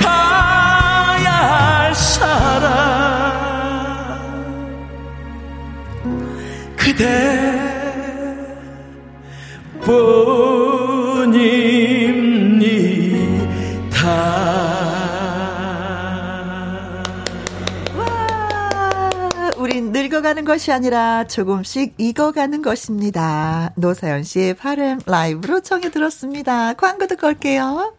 가야 할 사람 그대 뿐입니다. 와, 우린 늙어가는 것이 아니라 조금씩 익어가는 것입니다. 노사연 씨의 발음 라이브로 청해 들었습니다. 광고 듣고 올게요.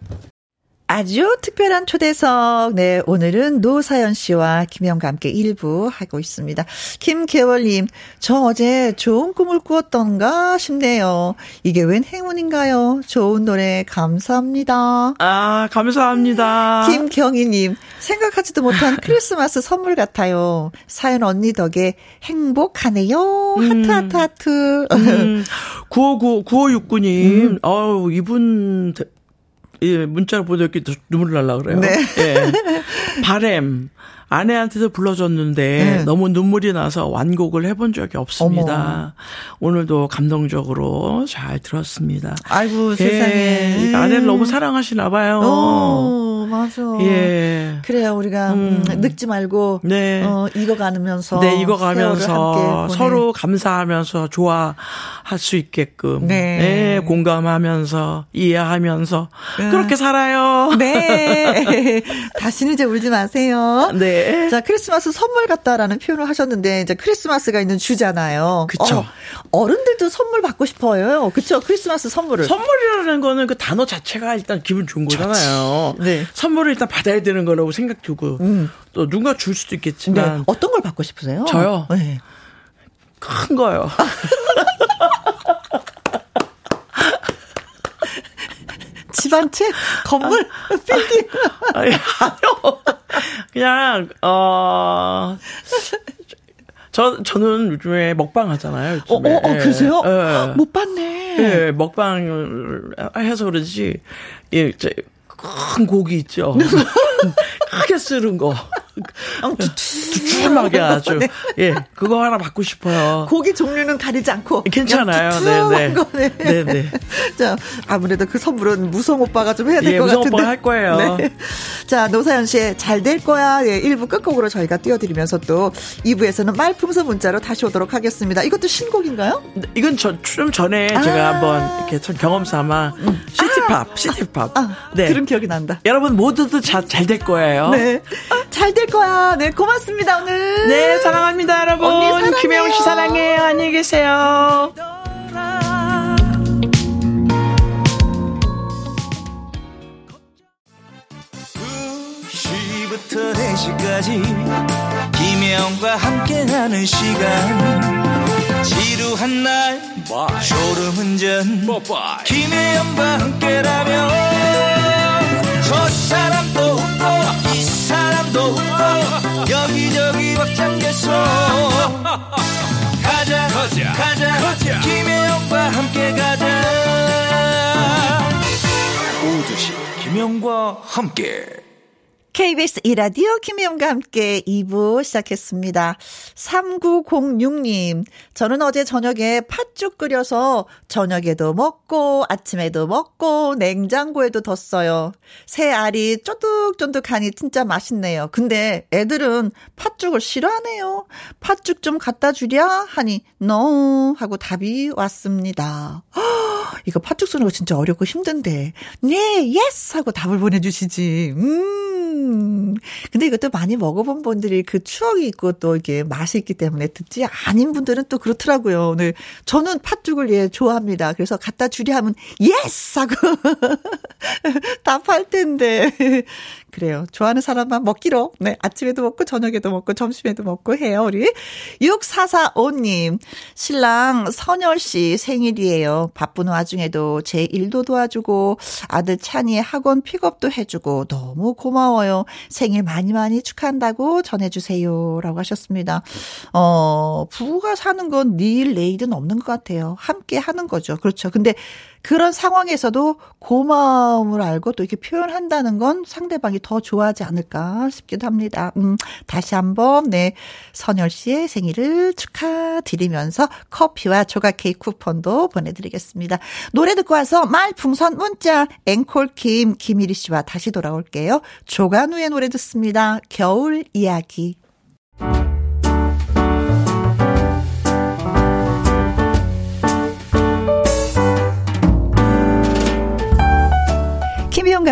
아주 특별한 초대석. 네, 오늘은 노사연 씨와 김혜영과 함께 일부 하고 있습니다. 김계월님, 저 어제 좋은 꿈을 꾸었던가 싶네요. 이게 웬 행운인가요? 좋은 노래 감사합니다. 아, 감사합니다. 김경희님, 생각하지도 못한 크리스마스 선물 같아요. 사연 언니 덕에 행복하네요. 하트, 하트, 하트. 9569님, 어우, 이분, 예, 문자를 보내기 눈물 날라 그래요. 네. 예. 바램. 아내한테도 불러줬는데 네. 너무 눈물이 나서 완곡을 해본 적이 없습니다. 어머. 오늘도 감동적으로 잘 들었습니다. 아이고, 예. 세상에. 예. 아내를 너무 사랑하시나 봐요. 오, 맞아. 예. 그래요, 우리가 늙지 말고 네. 익어가면서 네, 익어가면서 서로 감사하면서 좋아할 수 있게끔 네. 예. 공감하면서 이해하면서 그렇게 살아요. 네. 다시는 이제 울지 마세요. 네. 자, 크리스마스 선물 같다라는 표현을 하셨는데 이제 크리스마스가 있는 주잖아요. 그렇죠. 어른들도 선물 받고 싶어요. 그렇죠. 크리스마스 선물을. 선물이라는 거는 그 단어 자체가 일단 기분 좋은 거잖아요. 네. 선물을 일단 받아야 되는 거라고 생각 들고 또 누가 줄 수도 있겠지만 네. 어떤 걸 받고 싶으세요? 저요. 네. 큰 거요. 집 한 채? 건물? 빌딩? 아니요. 그냥, 저는 요즘에 먹방 하잖아요. 요즘에. 예. 그러세요? 예. 못 봤네. 예, 먹방을 해서 그런지, 예, 큰 고기 있죠. 크게 쓰는 거. 두툼하게 아주. 네. 예, 그거 하나 받고 싶어요. 고기 종류는 가리지 않고. 괜찮아요. 네네. 거네. 네네. 자, 아무래도 그 선물은 무성 오빠가 좀 해야 될 것 같은데. 무성 오빠가 할 거예요. 네. 자, 노사연 씨의 잘 될 거야. 예, 1부 끝곡으로 저희가 띄워드리면서 또 2부에서는 말풍선 문자로 다시 오도록 하겠습니다. 이것도 신곡인가요? 이건 좀 전에 제가 한번 이렇게 참 경험 삼아 시티팝. 네. 그런 기억이 난다. 여러분 모두도 잘 될 거예요. 네. 잘 될 거야. 네, 고맙습니다, 오늘. 네, 사랑합니다, 여러분. 언니 사랑해요. 김혜영 씨 사랑해요. 안녕히 계세요. 김혜영과 함께하는 시간 지루한 날 졸음운전 김혜영과 함께라면 저 사람도 웃고 이 사람도 웃고 여기저기 벅장개소 가자 김혜영과 함께 가자 오후 2시 김혜영과 함께 KBS 이라디오 김혜영과 함께 2부 시작했습니다. 3906님, 저는 어제 저녁에 팥죽 끓여서 저녁에도 먹고 아침에도 먹고 냉장고에도 뒀어요. 새 알이 쫀득쫀득하니 진짜 맛있네요. 근데 애들은 팥죽을 싫어하네요. 팥죽 좀 갖다 주랴 하니 no 하고 답이 왔습니다. 허, 이거 팥죽 쓰는 거 진짜 어렵고 힘든데 네, yes 하고 답을 보내주시지. 근데 이것도 많이 먹어본 분들이 그 추억이 있고 또 이게 맛이 있기 때문에 듣지 아닌 분들은 또 그렇더라고요. 오늘 저는 팥죽을 예 좋아합니다. 그래서 갖다 주려 하면 예스 하고 답할 텐데 그래요. 좋아하는 사람만 먹기로 네 아침에도 먹고 저녁에도 먹고 점심에도 먹고 해요. 우리 6445님 신랑 선열씨 생일이에요. 바쁜 와중에도 제 일도 도와주고 아들 찬이의 학원 픽업도 해주고 너무 고마워요. 생일 많이 축하한다고 전해주세요. 라고 하셨습니다. 부부가 사는 건 니일 내일은 없는 것 같아요. 함께 하는 거죠. 그렇죠. 근데 그런 상황에서도 고마움을 알고 또 이렇게 표현한다는 건 상대방이 더 좋아하지 않을까 싶기도 합니다. 다시 한번 네 선열 씨의 생일을 축하드리면서 커피와 조각 케이크 쿠폰도 보내드리겠습니다. 노래 듣고 와서 말풍선 문자 앵콜킴 김이리 씨와 다시 돌아올게요. 조간우의 노래 듣습니다. 겨울 이야기. 김혜영과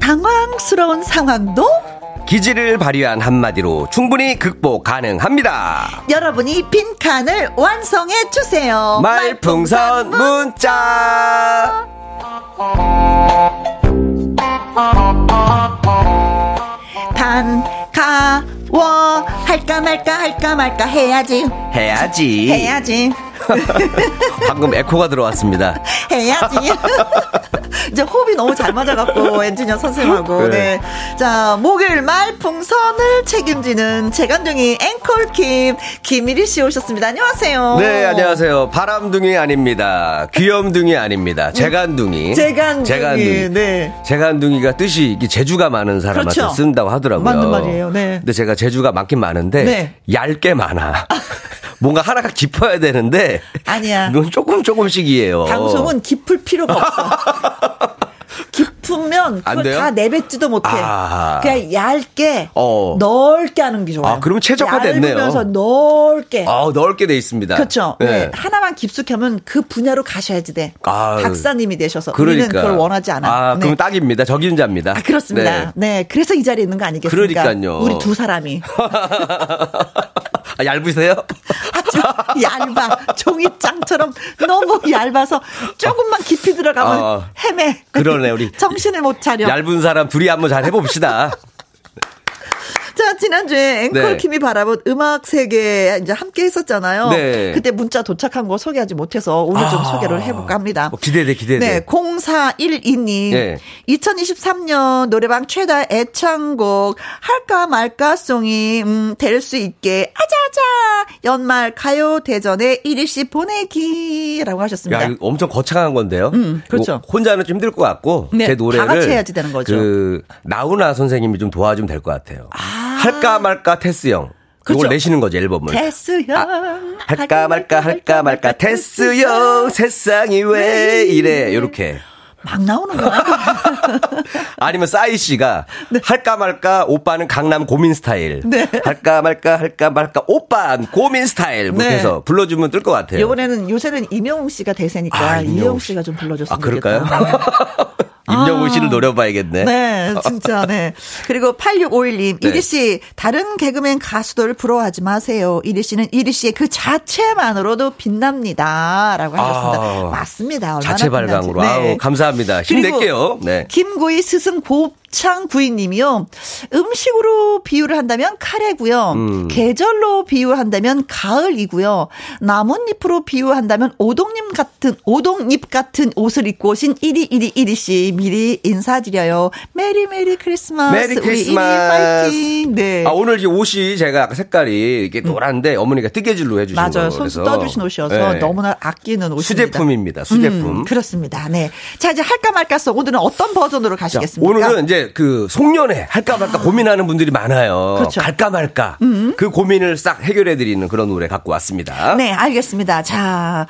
당황스러운 상황도 기지를 발휘한 한마디로 충분히 극복 가능합니다. 여러분이 빈칸을 완성해 주세요. 말풍선 문자. 반가워 할까 말까 할까 말까 해야지. 방금 에코가 들어왔습니다. 해야지. 이제 호흡이 너무 잘 맞아갖고 엔지니어 선생님하고 네. 자 목요일 말풍선을 책임지는 재간둥이 앵콜킴 김이리 씨 오셨습니다. 안녕하세요. 네 안녕하세요. 바람둥이 아닙니다. 귀염둥이 아닙니다. 재간둥이. 네. 재간둥이가 뜻이 제주가 많은 사람한테 그렇죠. 쓴다고 하더라고요. 맞는 말이에요. 네. 근데 제가 제주가 많긴 많은데 네. 얇게 많아. 뭔가 하나가 깊어야 되는데 아니야. 이건 조금씩이에요. 방송은 깊을 필요가 없어. 깊으면 그걸 다 내뱉지도 못해. 그냥 얇게 넓게 하는 게 좋아요. 그러면 최적화됐네요. 얇으면서 넓게. 넓게 돼 있습니다. 그렇죠. 네. 네. 하나만 깊숙하면 그 분야로 가셔야지 돼. 박사님이 되셔서 그러니까. 우리는 그걸 원하지 않아요. 네. 그럼 딱입니다. 적임자입니다. 그렇습니다. 네. 그래서 이 자리에 있는 거 아니겠습니까? 그러니까요. 우리 두 사람이. 얇으세요? 아주 얇아. 종이장처럼 너무 얇아서 조금만 깊이 들어가면 헤매. 그러네 우리. 정신을 못 차려. 얇은 사람 둘이 한번 잘 해봅시다. 자, 지난주에 앵콜킴이 네. 바라본 음악 세계 이제 함께 했었잖아요. 네. 그때 문자 도착한 거 소개하지 못해서 오늘 좀 소개를 해볼까 합니다. 기대돼. 네, 0412님. 네. 2023년 노래방 최다 애창곡 할까 말까 송이 될 수 있게 아자아자 연말 가요 대전에 1위씩 보내기라고 하셨습니다. 야, 엄청 거창한 건데요. 그렇죠. 혼자는 좀 힘들 것 같고 네, 제 노래를 다 같이 해야지 되는 거죠. 그 나훈아 선생님이 좀 도와주면 될 것 같아요. 할까 말까 테스 형. 그걸 그렇죠. 내시는 거죠 앨범을. 테스 형. 할까 말까 테스 형. 세상이 왜 이래. 이렇게. 막 나오는 거야. 아니면 싸이 씨가 네. 할까 말까 오빠는 강남 고민 스타일. 네. 할까 말까 오빠는 고민 스타일. 네. 해서 불러주면 뜰 것 같아요. 요번에는 요새는 임영웅 씨가 대세니까 이영웅 씨가 좀 불러줬으면 좋겠다. 그럴까요? 임정훈 씨를 노려봐야겠네. 네, 진짜, 네. 그리고 8651님, 네. 이리 씨, 다른 개그맨 가수들 부러워하지 마세요. 이리 씨는 이리 씨의 그 자체만으로도 빛납니다. 라고 하셨습니다. 아, 맞습니다. 얼마나 자체 발광으로. 네. 아우, 감사합니다. 힘낼게요. 네. 김구이 스승 곱창 구이님이요. 음식으로 비유를 한다면 카레고요. 계절로 비유한다면 가을이고요. 나뭇잎으로 비유한다면 오동잎 같은 옷을 입고 오신 이리 씨. 미리 인사드려요. 메리 크리스마스. 메리 크리스마스. 우리 이리 파이팅. 네. 아, 오늘 이 옷이 제가 아까 색깔이 이게 노란데 어머니가 뜨개질로 해주신 거예요. 맞아요. 손수 떠주신 옷이어서 네. 너무나 아끼는 옷입니다. 수제품입니다. 그렇습니다. 네. 자, 이제 할까 말까서 오늘은 어떤 버전으로 가시겠습니까? 자, 오늘은 이제 그 송년회 할까 말까 고민하는 분들이 많아요. 그렇죠. 갈까 말까 그 고민을 싹 해결해드리는 그런 노래 갖고 왔습니다. 네, 알겠습니다. 자,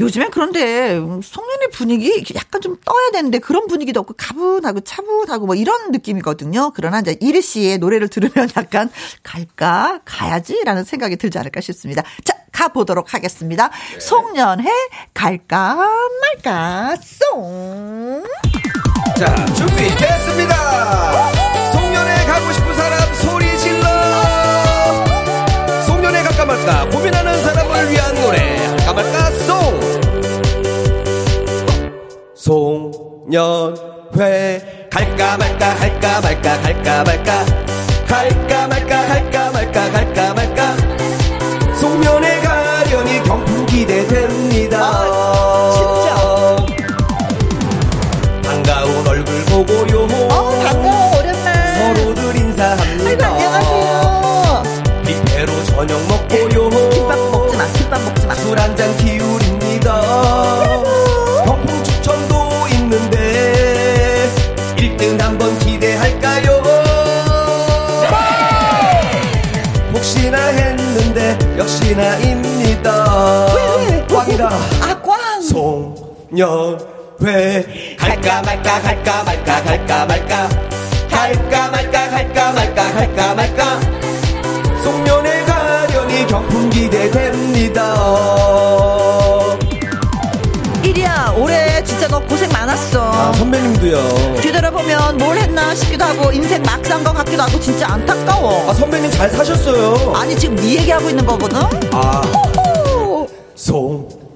요즘엔 그런데 송년회 분위기 약간 좀 떠야 되는데 그런 분위기도 없고 가분하고 차분하고 뭐 이런 느낌이거든요. 그러나 이제 이리 씨의 노래를 들으면 약간 갈까 가야지라는 생각이 들지 않을까 싶습니다. 자, 가보도록 하겠습니다. 네. 송년회 갈까 말까 송. 자, 준비됐습니다. 송년회 가고 싶은 사람 소리 질러. 송년회 갈까 말까 고민하는 사람을 위한 노래 갈까 말까 송. 송년회 갈까 말까 할까 말까 갈까 말까 갈까 말까 할까 말까 갈까 말까 송년회 가려니 경품 기대됩니다. 아, 진짜 반가운 얼굴 보고요. 반가워, 오랜만. 서로들 인사합니다. 아이고, 안녕하세요. 뷔페로 저녁 먹고요. 김밥 먹지 마. 술 한잔 기울입니다. 경품 추천도 있는데 1등 한번 기대할까요? 혹시나 했는데 역시나입니다. 꽝이다. 아, 꽝. 송년회 갈까 말까 갈까 말까 갈까 말까 갈까 말까 갈까 말까 갈까 말까 송년회 가려니 경품 기대됩니다. 이리야, 올해 진짜 너 고생 많았어. 아, 선배님도요. 뒤돌아보면 뭘 했나 싶기도 하고 인생 막 산 것 같기도 하고 진짜 안타까워. 아, 선배님 잘 사셨어요. 아니, 지금 네 얘기하고 있는 거거든. 아, 송년회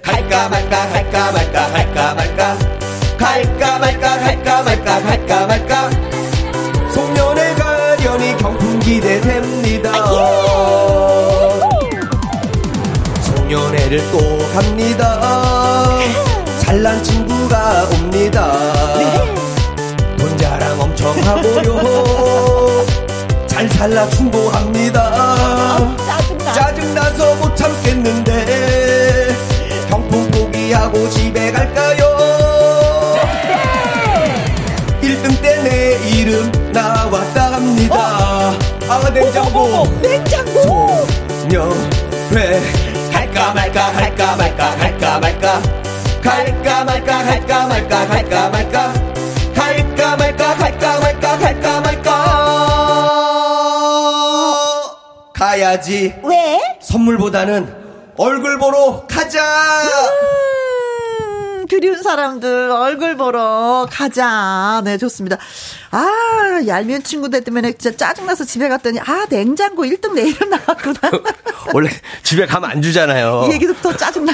갈까 말까 갈까 말까 갈까 말까 갈까 말까 갈까 말까 갈까 말까 송년회 가려니 경품 기대됩니다. 송년회를 또 갑니다. 잘난 친구가 옵니다. 돈 자랑 엄청 하고요. 잘 살라 충고합니다. 짜증나서 못 참겠는데 경품 포기하고 집에 갈까요? 1등 때 내 이름 나왔답니다. 아, 냉장고 송년회 갈까 말까 갈까 말까 갈까 말까 갈까 말까 갈까 말까 갈까 말까 갈까 말까 갈까 말까 갈까 말까 가야지. 왜? 선물보다는 얼굴 보러 가자. 그리운 사람들 얼굴 보러 가자. 네, 좋습니다. 아, 얄미운 친구들 때문에 진짜 짜증나서 집에 갔더니 아, 냉장고 1등 내 이름 나왔구나. 원래 집에 가면 안 주잖아요. 이 얘기도 또 짜증나.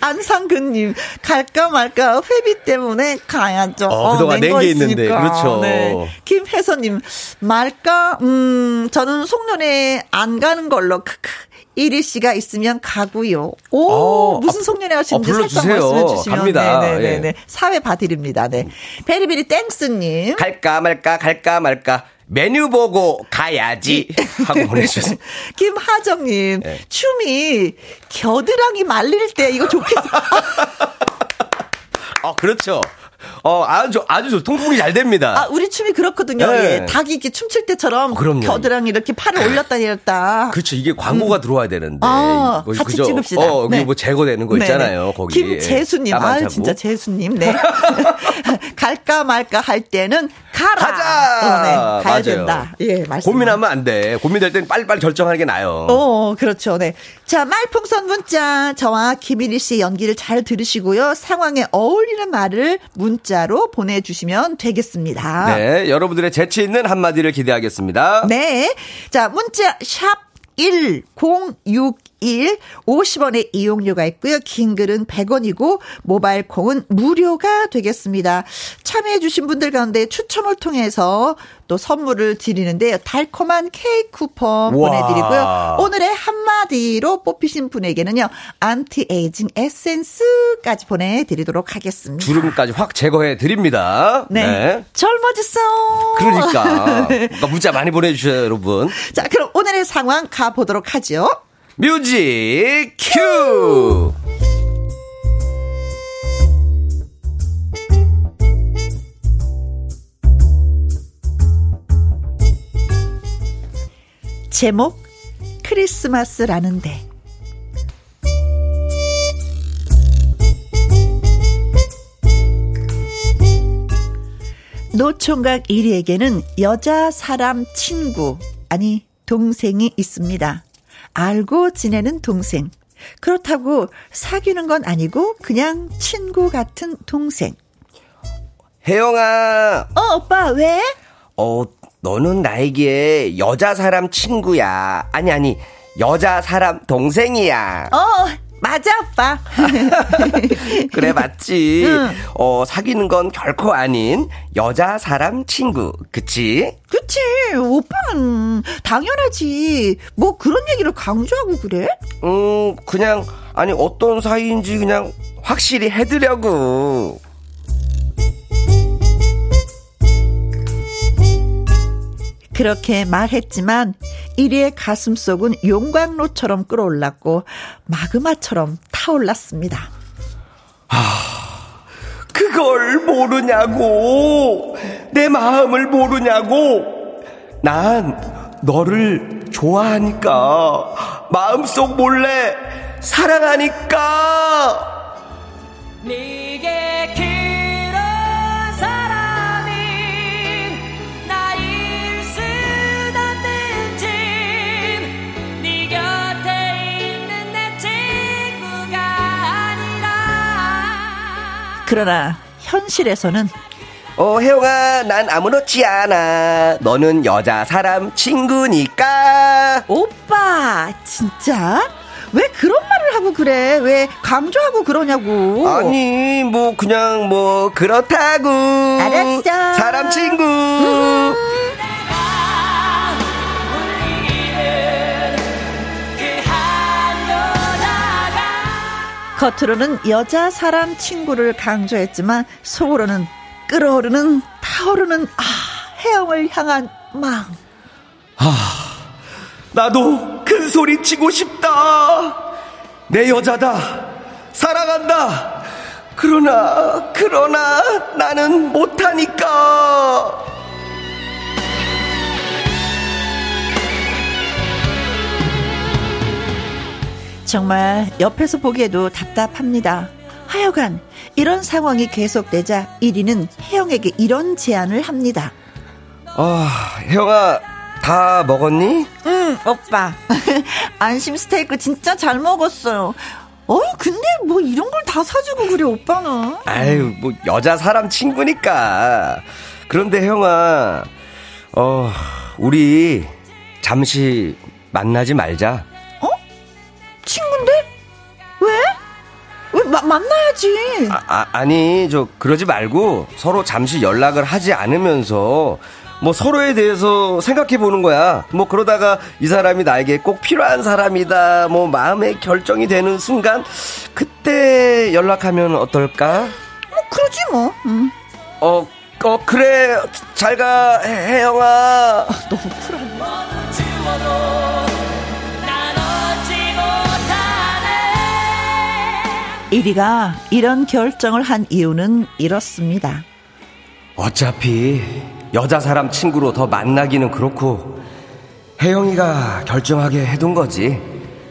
안상근님, 갈까 말까 회비 때문에 가야죠. 그동안 낸 게 있는데. 그렇죠. 네. 김혜선님, 말까? 저는 송년회 안 가는 걸로. 크크. 이리 씨가 있으면 가고요. 오, 무슨 송년회 하시는지 살짝 말씀해 주시면 갑니다. 네네네. 예. 사회 봐드립니다. 네. 베리베리 땡스님. 갈까 말까. 메뉴 보고 가야지 하고 보내주셨습니다. 김하정님. 네. 춤이 겨드랑이 말릴 때 이거 좋겠어. 그렇죠. 아주 통풍이 잘 됩니다. 아, 우리 춤이 그렇거든요. 네. 예, 닭이 이렇게 춤출 때처럼 겨드랑이 이렇게 팔을 올렸다 내렸다. 그렇죠. 이게 광고가 들어와야 되는데. 아, 같이 그죠? 찍읍시다. 네. 뭐 제거되는 거 있잖아요. 네. 거기. 김재수님. 아, 진짜 재수님. 네. 갈까 말까 할 때는 가라. 가자. 네. 가야 맞아요. 된다. 예, 말씀. 고민하면 안 돼. 고민될 땐 빨리빨리 결정하는 게 나아요. 그렇죠. 네. 자, 말풍선 문자. 저와 김이리 씨 연기를 잘 들으시고요. 상황에 어울리는 말을 문자로 보내주시면 되겠습니다. 네, 여러분들의 재치 있는 한마디를 기대하겠습니다. 네, 자 문자 샵 1061 50원의 이용료가 있고요. 긴 글은 100원이고 모바일 콩은 무료가 되겠습니다. 참여해 주신 분들 가운데 추첨을 통해서 또 선물을 드리는데요. 달콤한 케이크 쿠폰 보내드리고요. 오늘의 한마디로 뽑히신 분에게는요. 안티에이징 에센스까지 보내드리도록 하겠습니다. 주름까지 확 제거해드립니다. 네. 네. 젊어졌어. 그러니까 문자 많이 보내주셔요, 여러분. 자, 그럼 오늘의 상황 가보도록 하죠. 뮤직 큐! 제목 크리스마스라는데. 노총각 이리에게는 여자 사람 친구, 아니 동생이 있습니다. 알고 지내는 동생. 그렇다고 사귀는 건 아니고 그냥 친구 같은 동생. 혜영아. 오빠 왜? 너는 나에게 여자 사람 친구야. 아니 여자 사람 동생이야. 맞아 오빠. 그래 맞지. 응. 사귀는 건 결코 아닌 여자 사람 친구. 그치 오빠는 당연하지. 뭐 그런 얘기를 강조하고 그래? 그냥 아니 어떤 사이인지 그냥 확실히 해드려고. 그렇게 말했지만 이리의 가슴속은 용광로처럼 끓어올랐고 마그마처럼 타올랐습니다. 그걸 모르냐고. 내 마음을 모르냐고. 난 너를 좋아하니까. 마음속 몰래 사랑하니까. 네게 그러나 현실에서는 혜영아 난 아무렇지 않아. 너는 여자 사람 친구니까. 오빠 진짜? 왜 그런 말을 하고 그래? 왜 강조하고 그러냐고. 아니 그냥 그렇다고. 알았어 사람 친구. 겉으로는 여자 사람 친구를 강조했지만 속으로는 끓어오르는 타오르는 혜영을 향한 마음. 나도 큰 소리 치고 싶다. 내 여자다. 사랑한다. 그러나 나는 못하니까. 정말 옆에서 보기에도 답답합니다. 하여간 이런 상황이 계속되자 이리는 혜영에게 이런 제안을 합니다. 혜영아 다 먹었니? 응 오빠. 안심 스테이크 진짜 잘 먹었어요. 근데 이런 걸 다 사주고 그래 오빠는. 아유 여자 사람 친구니까. 그런데 혜영아 우리 잠시 만나지 말자. 친구인데? 왜 만나야지. 아니 저 그러지 말고 서로 잠시 연락을 하지 않으면서 서로에 대해서 생각해 보는 거야. 그러다가 이 사람이 나에게 꼭 필요한 사람이다 마음의 결정이 되는 순간 그때 연락하면 어떨까? 그러지 뭐. 그래 잘가 혜영아. 너무 쿨하네. 이리가 이런 결정을 한 이유는 이렇습니다. 어차피 여자 사람 친구로 더 만나기는 그렇고 혜영이가 결정하게 해둔 거지.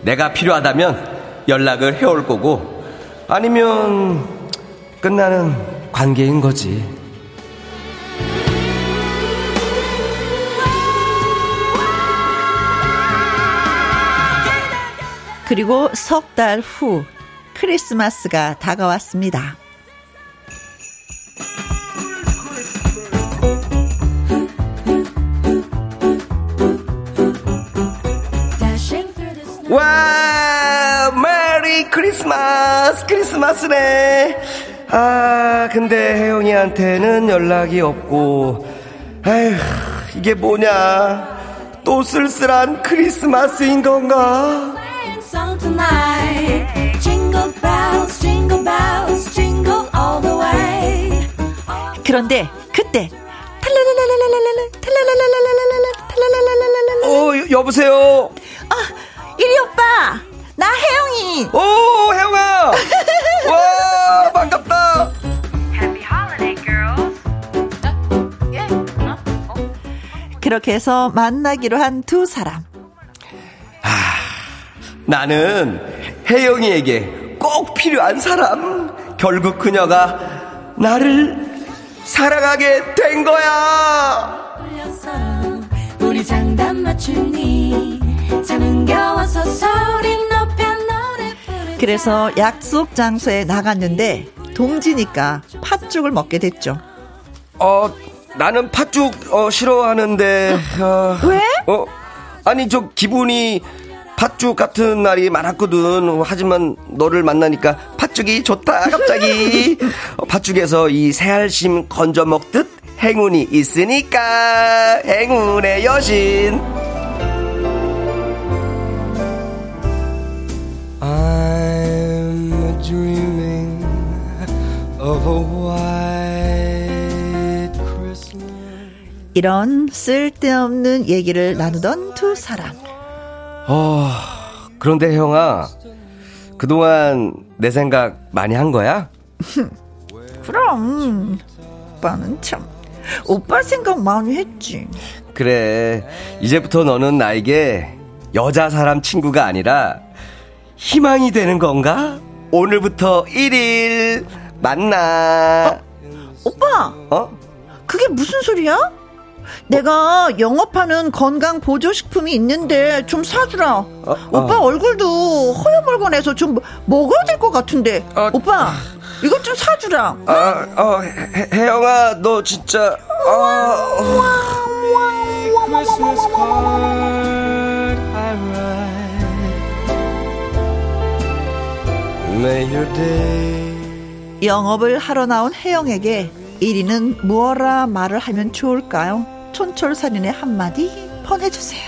내가 필요하다면 연락을 해올 거고 아니면 끝나는 관계인 거지. 그리고 석 달 후 크리스마스가 다가왔습니다. 와, 메리 크리스마스. 크리스마스네. 아, 근데 혜영이한테는 연락이 없고, 에휴, 이게 뭐냐. 또 쓸쓸한 크리스마스인 건가? 그런데 그때 여보세요. 이리 오빠, 나 혜영이. 오, 혜영아. 와, 반갑다. 그렇게 해서 만나기로 한 두 사람. 나는 혜영이에게 꼭 필요한 사람. 결국 그녀가 나를 사랑하게 된 거야. 우리 장단 맞추니 가와서 소리 높여 노래 부르자. 그래서 약속 장소에 나갔는데 동지니까 팥죽을 먹게 됐죠. 나는 팥죽 싫어하는데. 왜? 아니 저 기분이 팥죽 같은 날이 많았거든. 하지만 너를 만나니까 팥죽이 좋다. 갑자기 팥죽에서 이 새알심 건져 먹듯 행운이 있으니까 행운의 여신. I'm dreaming of a white Christmas. 이런 쓸데없는 얘기를 나누던 두 사람. 그런데 혜영아, 그동안 내 생각 많이 한 거야? 그럼. 오빠는 참, 오빠 생각 많이 했지. 그래, 이제부터 너는 나에게 여자 사람 친구가 아니라 희망이 되는 건가? 오늘부터 1일 만나. 오빠, 그게 무슨 소리야? 내가 영업하는 건강보조식품이 있는데 좀 사주라. 오빠 얼굴도 허여멀건해서 좀 먹어야 될 것 같은데. 오빠, 이것 좀 사주라. 혜영아, 너 진짜. 영업을 하러 나온 혜영에게 이리는 무어라 말을 하면 좋을까요? 촌철살인의 한마디 보내주세요.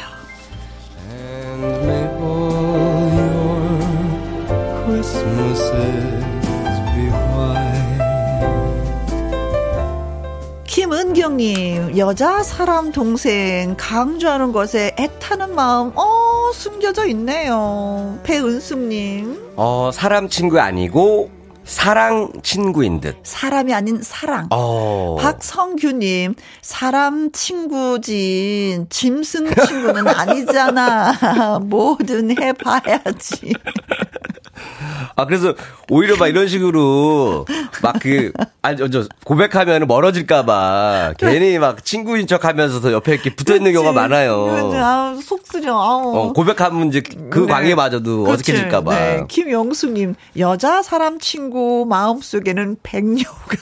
김은경님, 여자 사람 동생 강조하는 것에 애타는 마음 숨겨져 있네요. 배은숙님, 사람 친구 아니고 사랑 친구인 듯. 사람이 아닌 사랑. 박성규님, 사람 친구지 짐승 친구는 아니잖아. 뭐든 해봐야지. 그래서 오히려 막 이런 식으로 막 고백하면 멀어질까봐 괜히 막 친구인 척하면서도 옆에 이렇게 붙어있는 경우가 많아요. 속 쓰려. 고백하면 이제 그 관계마저도 어색해질까봐. 네. 김영수님, 여자 사람 친구 마음속에는 백녀가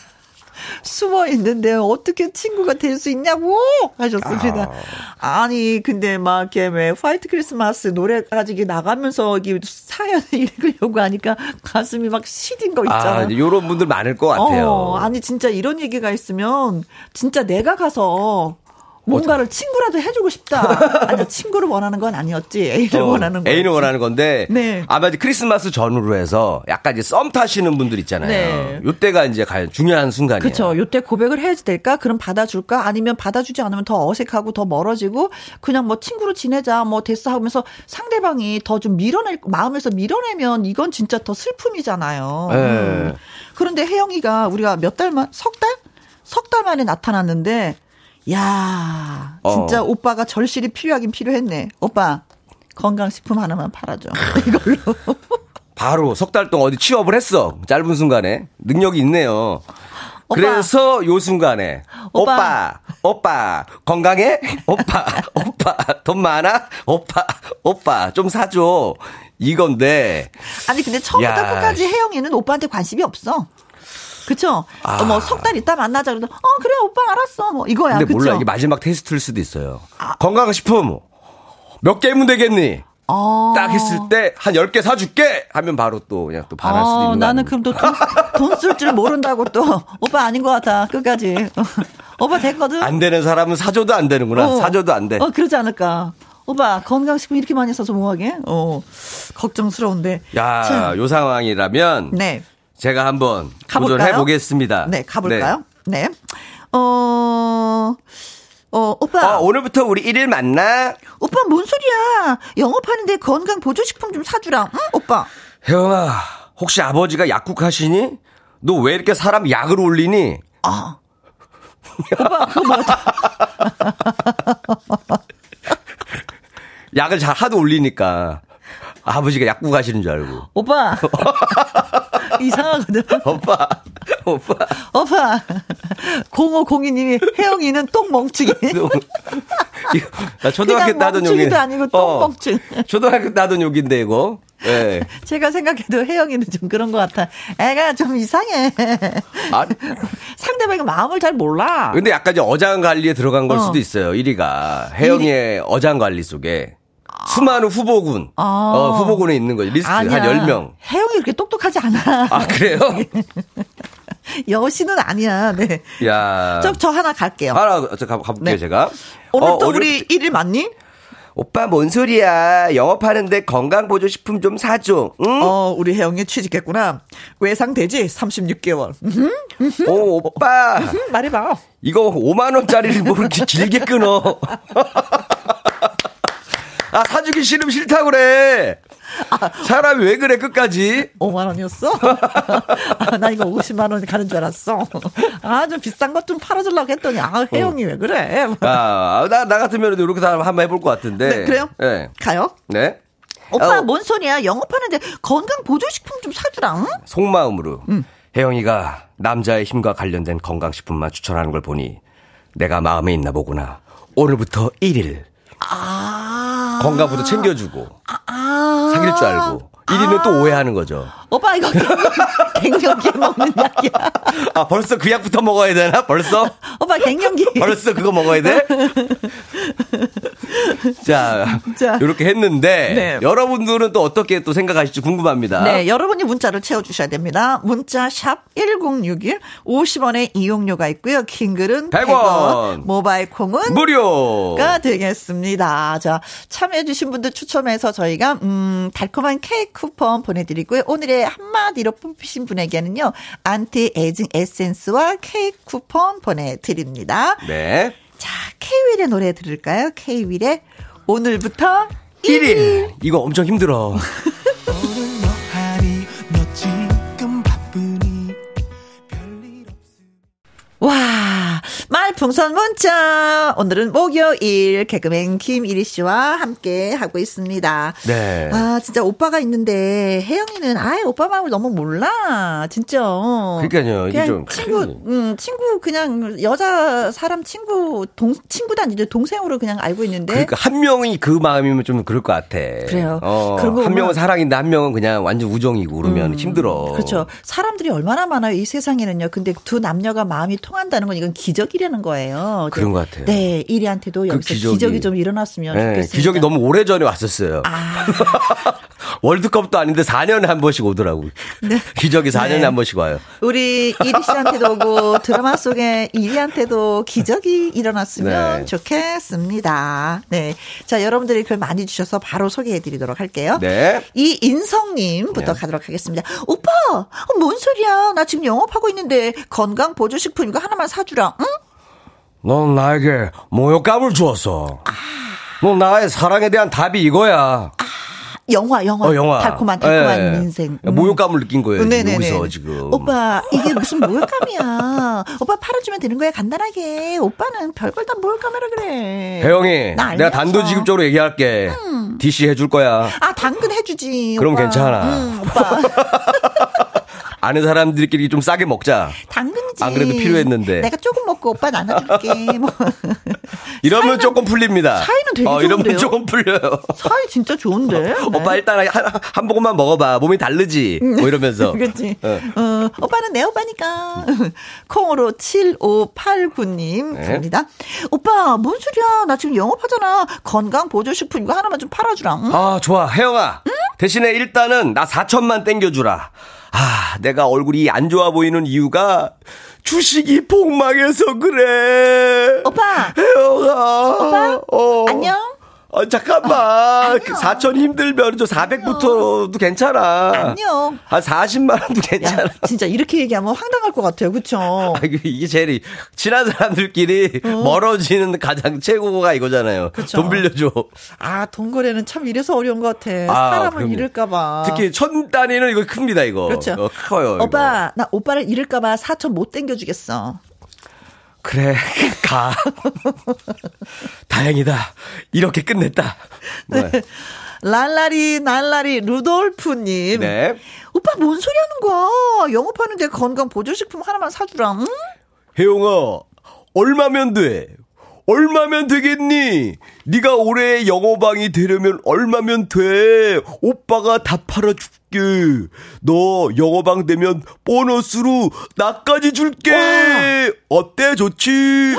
숨어 있는데 어떻게 친구가 될 수 있냐고 하셨습니다. 아니 근데 막 이렇게 왜 화이트 크리스마스 노래 가지고 나가면서 사연을 읽으려고 하니까 가슴이 막 시린 거 있잖아요. 이런 분들 많을 것 같아요. 아니 진짜 이런 얘기가 있으면 진짜 내가 가서 뭔가를 친구라도 해주고 싶다. 아니, 친구를 원하는 건 아니었지. 애인을 원하는 거. 애인을 원하는 건데. 네. 아마 이제 크리스마스 전후로 해서 약간 이제 썸 타시는 분들 있잖아요. 네. 요때가 이제 과연 중요한 순간이에요. 그렇죠. 요때 고백을 해야지 될까? 그럼 받아줄까? 아니면 받아주지 않으면 더 어색하고 더 멀어지고 그냥 뭐 친구로 지내자 뭐 됐어 하면서 상대방이 더 좀 밀어낼, 마음에서 밀어내면 이건 진짜 더 슬픔이잖아요. 네. 그런데 혜영이가 우리가 몇 달만, 석 달? 석 달 만에 나타났는데 야, 진짜 오빠가 절실히 필요하긴 필요했네. 오빠, 건강식품 하나만 팔아줘. 이걸로. 바로 석 달 동안 어디 취업을 했어. 짧은 순간에. 능력이 있네요. 오빠. 그래서 요 순간에. 오빠, 건강해? 오빠, 돈 많아? 오빠, 좀 사줘. 이건데. 아니, 근데 처음부터 야. 끝까지 혜영이는 오빠한테 관심이 없어. 그쵸? 아. 뭐, 석 달 있다 만나자. 그래서, 그래, 오빠 알았어. 뭐, 이거야. 근데 그쵸? 몰라. 이게 마지막 테스트일 수도 있어요. 아. 건강식품, 몇 개면 되겠니? 아. 딱 했을 때, 한 10개 사줄게! 하면 바로 또, 그냥 또 반할 수도 있는 거. 나는 그럼 또 돈 쓸 줄 모른다고 또, 오빠 아닌 것 같아. 끝까지. 오빠 됐거든? 안 되는 사람은 사줘도 안 되는구나. 사줘도 안 돼. 그러지 않을까. 오빠, 건강식품 이렇게 많이 사서 뭐하게? 걱정스러운데. 야, 참. 요 상황이라면. 네. 제가 한번 도전해보겠습니다. 네, 가볼까요? 네. 오빠. 오늘부터 우리 1일 만나? 오빠, 뭔 소리야. 영업하는데 건강 보조식품 좀 사주라. 응, 오빠? 혜영아, 혹시 아버지가 약국하시니? 너 왜 이렇게 사람 약을 올리니? 오빠, 그거 뭐야? 약을 잘 하도 올리니까. 아버지가 약국하시는 줄 알고. 오빠. 이상하거든. 오빠. 0502님이 혜영이는 똥멍충이. 나 초등학교 때 하던 욕인데. 똥멍충이도 아니고 똥멍충. 초등학교 때 하던 욕인데, 이거. 네. 제가 생각해도 혜영이는 좀 그런 것 같아. 애가 좀 이상해. 상대방의 마음을 잘 몰라. 근데 약간 이제 어장관리에 들어간 걸 수도 있어요. 1위가. 혜영이의 어장관리 속에. 수많은 후보군, 후보군에 있는 거죠. 리스트 아니야. 한 10명. 혜영이 그렇게 똑똑하지 않아. 아, 그래요? 여신은 아니야, 네. 야. 저 하나 갈게요. 가볼게요, 네. 제가. 오늘 또 우리 1일 맞니? 오빠, 뭔 소리야. 영업하는데 건강보조식품 좀 사줘, 응? 우리 혜영이 취직했구나. 외상되지? 36개월. 오, 오빠. 말해봐. 이거 5만원짜리를 뭐 이렇게 길게 끊어. 아, 사주기 싫으면 싫다 그래. 사람이 왜 그래, 끝까지? 5만 원이었어? 나 이거 50만 원 가는 줄 알았어. 좀 비싼 것 좀 팔아주려고 했더니, 혜영이 왜 그래? 나 같으면 이렇게 다 한번 해볼 것 같은데. 네, 그래요? 네. 가요? 네. 오빠, 뭔 소리야. 영업하는데 건강보조식품 좀 사주라, 응? 속마음으로. 혜영이가 남자의 힘과 관련된 건강식품만 추천하는 걸 보니, 내가 마음에 있나 보구나. 오늘부터 1일. 건강부터 챙겨주고 사귈 줄 알고 1위는 또 오해하는 거죠. 오빠, 이거 갱년기 먹는 약이야. 아, 벌써 그 약부터 먹어야 되나? 벌써? 오빠, 갱년기 벌써 그거 먹어야 돼? 자, 이렇게 했는데 네. 여러분들은 또 어떻게 또 생각하실지 궁금합니다. 네, 여러분이 문자를 채워주셔야 됩니다. 문자 샵 1061 50원의 이용료가 있고요. 킹글은 100원, 모바일 콩은 무료가 되겠습니다. 자, 참여해 주신 분들 추첨해서 저희가 달콤한 케이크 쿠폰 보내드리고요. 오늘의 한마디로 뽑히신 분에게는요, 안티에이징 에센스와 케이크 쿠폰 보내드립니다. 네. 자, K-윌의 노래 들을까요? K-윌의 오늘부터 1일. 이거 엄청 힘들어. 와, 말풍선 문자. 오늘은 목요일 개그맨 김이리 씨와 함께 하고 있습니다. 네. 아, 진짜 오빠가 있는데 혜영이는 아예 오빠 마음을 너무 몰라. 진짜. 그러니까요. 이게 좀 친구 그냥 여자 사람 친구단 이제 동생으로 그냥 알고 있는데. 그러니까 한 명이 그 마음이면 좀 그럴 것 같아. 그래요. 그리고 한 명은 사랑인데 한 명은 그냥 완전 우정이고 그러면 힘들어. 그렇죠. 사람들이 얼마나 많아요, 이 세상에는요. 근데 두 남녀가 마음이 통한다는 건 이건 기적이라는 거예요. 그런 것 같아요. 네, 이리한테도 여기서 기적이 좀 일어났으면 좋겠습니다. 기적이 너무 오래전에 왔었어요. 아. 월드컵도 아닌데 4년에 한 번씩 오더라고요. 네. 기적이 4년에 한 번씩 와요. 우리 이리 씨한테도 오고 드라마 속에 이리한테도 기적이 일어났으면 좋겠습니다. 네, 자 여러분들이 글 많이 주셔서 바로 소개해드리도록 할게요. 네. 이인성님부터 가도록 하겠습니다. 오빠, 뭔 소리야? 나 지금 영업하고 있는데 건강 보조식품 이거 하나만 사주라. 응? 넌 나에게 모욕감을 주었어. 아. 넌 나의 사랑에 대한 답이 이거야. 아. 영화. 달콤한 네. 인생. 모욕감을 느낀 거예요. 여기서 지금. 오빠, 이게 무슨 모욕감이야. 오빠 팔아주면 되는 거야, 간단하게. 오빠는 별걸 다 모욕감이라 그래. 혜영이, 내가 단도직입적으로 얘기할게. DC 해줄 거야. 아, 당근 해주지. 그럼 오빠. 괜찮아. 오빠. 아는 사람들끼리 좀 싸게 먹자. 당근이지. 안 그래도 필요했는데. 내가 조금 먹고 오빠 나눠줄게. 뭐. 이러면 사이는, 조금 풀립니다. 사이는 되게 좋은데요. 이러면 조금 풀려요. 사이 진짜 좋은데. 네. 오빠 일단 한 모금만 먹어봐. 몸이 다르지. 뭐 이러면서. 그렇지. 오빠는 내 오빠니까. 콩으로 7589님 갑니다. 네. 오빠 뭔 소리야. 나 지금 영업하잖아. 건강보조식품 이거 하나만 좀 팔아주라. 응? 아 좋아. 혜영아. 응? 대신에 일단은 나 4천만 땡겨주라. 아, 내가 얼굴이 안 좋아 보이는 이유가 주식이 폭망해서 그래. 오빠. 혜영아. 오빠. 안녕. 잠깐만. 그 4천 힘들면 저 400부터도 괜찮아. 안녕. 한 40만 원도 괜찮아. 야, 진짜 이렇게 얘기하면 황당할 것 같아요. 그렇죠? 이게 제일 친한 사람들끼리 멀어지는 가장 최고가 이거잖아요. 그쵸? 돈 빌려줘. 아, 돈 거래는 참 이래서 어려운 것 같아. 아, 사람을 잃을까 봐. 특히 1,000단위는 이거 큽니다. 이거. 그렇죠. 커요. 오빠, 이거. 나 오빠를 잃을까 봐 4천 못 땡겨주겠어. 그래 가. 다행이다. 이렇게 끝냈다. 네. 랄라리 날라리 루돌프님. 네. 오빠 뭔 소리 하는 거야. 영업하는데 건강보조식품 하나만 사주라. 응? 혜영아 얼마면 돼? 얼마면 되겠니? 네가 올해 영어방이 되려면 얼마면 돼? 오빠가 다 팔아줄게. 너 영어방 되면 보너스로 나까지 줄게. 와. 어때? 좋지?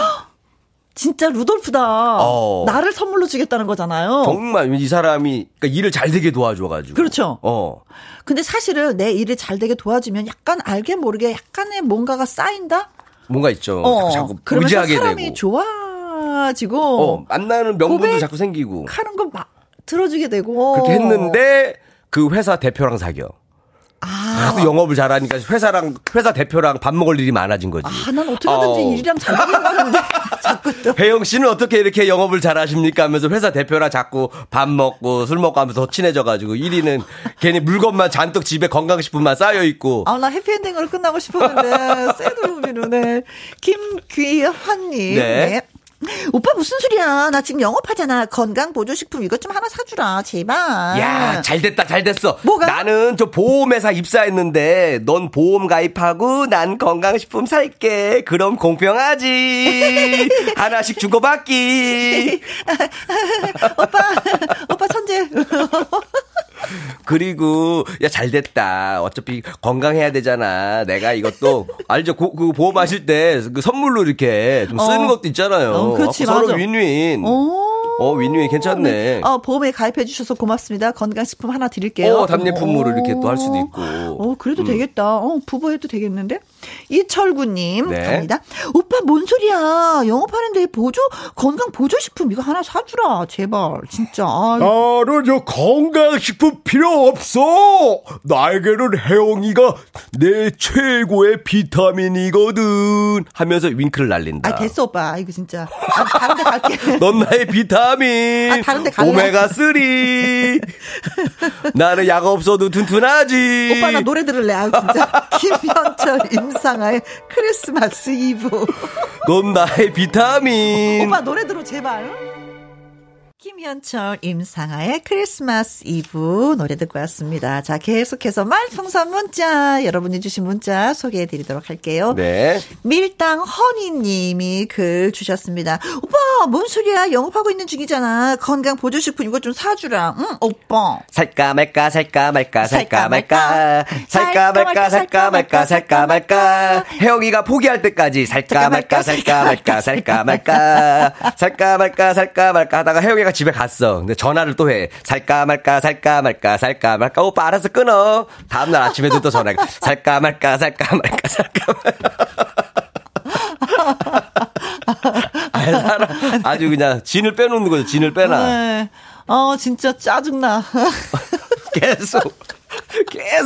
진짜 루돌프다. 나를 선물로 주겠다는 거잖아요. 정말 이 사람이 그러니까 일을 잘 되게 도와줘가지고. 그렇죠. 근데 사실은 내 일을 잘 되게 도와주면 약간 알게 모르게 약간의 뭔가가 쌓인다? 뭔가 있죠. 자꾸 의지하게 되고. 그러면서 사람이 좋아. 지고 만나는 명분도 자꾸 생기고 하는 거 막 들어주게 되고 그렇게 했는데 그 회사 대표랑 사겨. 하도 영업을 잘하니까 회사 대표랑 밥 먹을 일이 많아진 거지. 아, 난 어떻게 하든지 일이랑 잘 되는데 자꾸 또. 혜영 씨는 어떻게 이렇게 영업을 잘하십니까 하면서 회사 대표랑 자꾸 밥 먹고 술 먹고 하면서 더 친해져가지고 1위는 괜히 물건만 잔뜩 집에 건강식품만 쌓여있고. 아, 나 해피엔딩으로 끝나고 싶었는데 새드루미로네. 김귀환님. 네. 오빠 무슨 소리야. 나 지금 영업하잖아. 건강보조식품 이것 좀 하나 사주라 제발. 야 잘됐다 잘됐어. 뭐가? 나는 저 보험회사 입사했는데 넌 보험 가입하고 난 건강식품 살게. 그럼 공평하지. 하나씩 주고받기. 오빠 천재. 그리고 야 잘됐다. 어차피 건강해야 되잖아. 내가 이것도 알죠. 그 보험하실 때 그 선물로 이렇게 좀 쓰는 것도 있잖아요. 그렇지, 서로 맞아. 윈윈. 윈윈 괜찮네. 보험에 가입해 주셔서 고맙습니다. 건강식품 하나 드릴게요. 답례품으로 이렇게 또 할 수도 있고. 그래도 되겠다. 부부해도 되겠는데. 이철구님 갑니다. 오빠 뭔 소리야. 영업하는데 건강보조식품 이거 하나 사주라 제발 진짜. 나는 저 건강식품 필요 없어. 나에게는 혜영이가 내 최고의 비타민이거든 하면서 윙크를 날린다. 됐어 오빠 이거 진짜. 다른 데 갈게. 넌 나의 비타민. 다른 데 갈래. 오메가3. 나는 약 없어도 튼튼하지. 오빠 나 노래 들을래. 진짜 김현철 임상아의 크리스마스 이브. 넌 나의 비타민. 오빠 노래 들어 제발. 김현철, 임상아의 크리스마스 이브 노래 듣고 왔습니다. 자, 계속해서 말풍선 문자, 여러분이 주신 문자 소개해드리도록 할게요. 네. 밀당 허니님이 글 주셨습니다. 오빠, 뭔 소리야? 영업하고 있는 중이잖아. 건강보조식품 이거 좀 사주라. 응, 오빠. 살까 말까, 살까 말까, 살까 말까. 살까 말까, 살까 말까, 살까 말까. 혜영이가 포기할 때까지 살까 말까, 살까 말까, 살까 말까. 살까 말까, 살까 말까 하다가 혜영이가 집에 갔어. 근데 전화를 또 해. 살까 말까, 살까 말까, 살까 말까. 오빠 알아서 끊어. 다음날 아침에도 또 전화해. 살까 말까, 살까 말까, 살까 말까. 아주 그냥 진을 빼놓는 거죠. 진을 빼놔. 네. 진짜 짜증나. 계속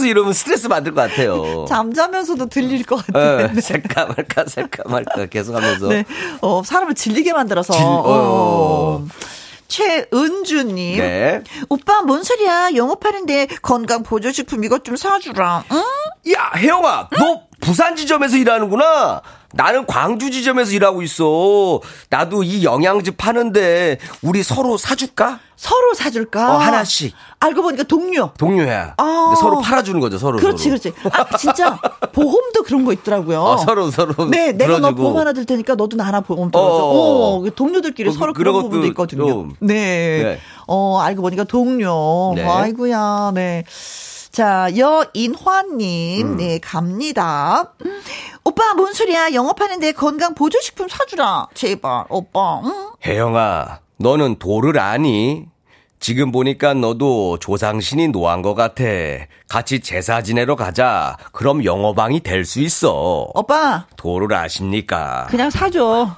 이러면 스트레스 받을 것 같아요. 잠자면서도 들릴 것 같아요. 살까 말까, 살까 말까 계속 하면서. 네. 사람을 질리게 만들어서. 최은주님. 네. 오빠, 뭔 소리야? 영업하는데 건강보조식품 이것 좀 사주라. 응? 야, 혜영아, 응? 너 부산 지점에서 일하는구나? 나는 광주 지점에서 일하고 있어. 나도 이 영양제 파는데 우리 서로 사줄까? 서로 사줄까? 하나씩. 알고 보니까 동료야. 근데 서로 팔아주는 거죠, 서로. 그렇지. 아, 진짜 보험도 그런 거 있더라고요. 서로. 네, 내가 들어주고. 너 보험 하나 들 테니까 너도 나 하나 보험 들어줘. 동료들끼리 서로 그런 부분도 있거든요. 네. 알고 보니까 동료. 네. 아이고야, 네. 자, 여인화님, 네, 갑니다. 오빠, 뭔 소리야? 영업하는데 건강보조식품 사주라. 제발, 오빠. 응? 혜영아, 너는 도를 아니? 지금 보니까 너도 조상신이 노한 것 같아. 같이 제사 지내러 가자. 그럼 영어방이 될 수 있어. 오빠. 도를 아십니까? 그냥 사줘.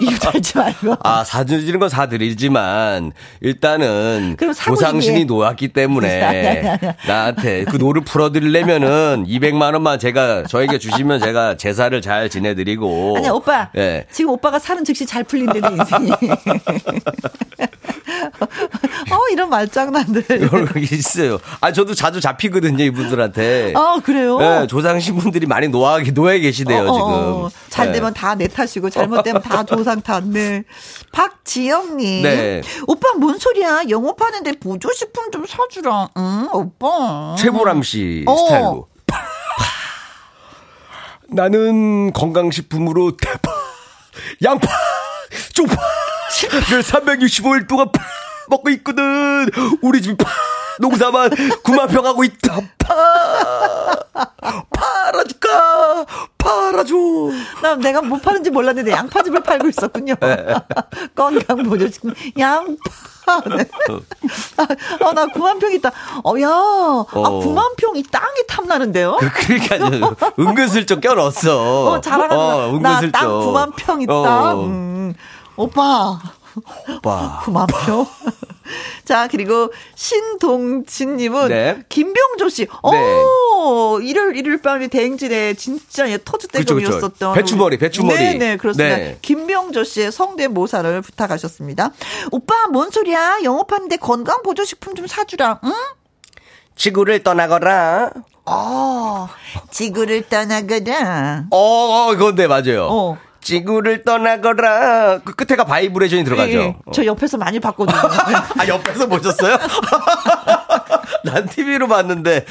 이유 달지 말고. 사주시는 건 사드리지만, 일단은 조상신이 노았기 때문에 나한테 그 노를 풀어드리려면은 200만 원만 저에게 주시면 제가 제사를 잘 지내드리고. 아니, 오빠. 네. 지금 오빠가 사는 즉시 잘 풀린다는 인생이. 이런 말장난들. 이런 게 있어요. 저도 자주 잡히거든요, 이분들한테. 그래요? 네, 조상신 분들이 많이 노예 계시대요, 지금. 잘 되면 다 내 탓이고, 잘못되면 다 조상 탓. 네. 박지영님. 네. 오빠, 뭔 소리야? 영업하는데 보조식품 좀 사주라. 응, 오빠. 최보람 씨 스타일로. 나는 건강식품으로 대파, 양파, 쪽파, 365일 동안 먹고 있거든. 우리 집 농사만 9만 평 하고 있다. 팔아줄까? 팔아줘. 난 내가 뭐 파는지 몰랐는데 양파즙을 팔고 있었군요. 건강보조식품 양파. 네. 나 9만 평 있다. 야, 9만 평이 땅이 탐나는데요? 그러니까요. 은근슬쩍 껴넣었어. 자랑한다. 나 땅 9만 평 있다. 오빠. 9만 평. 자, 그리고 신동진님은 김병조 씨. 일요일 밤에 대행진에 진짜 터줏대감이었었던 배추머리. 네네, 그렇습니다. 네. 김병조 씨의 성대모사를 부탁하셨습니다. 오빠, 뭔 소리야? 영업하는데 건강보조식품 좀 사주라. 응? 지구를 떠나거라. 지구를 떠나거라. 그건데 맞아요. 지구를 떠나거라. 그 끝에가 바이브레이션이 들어가죠. 예. 저 옆에서 많이 봤거든요. 옆에서 보셨어요? 난 TV로 봤는데,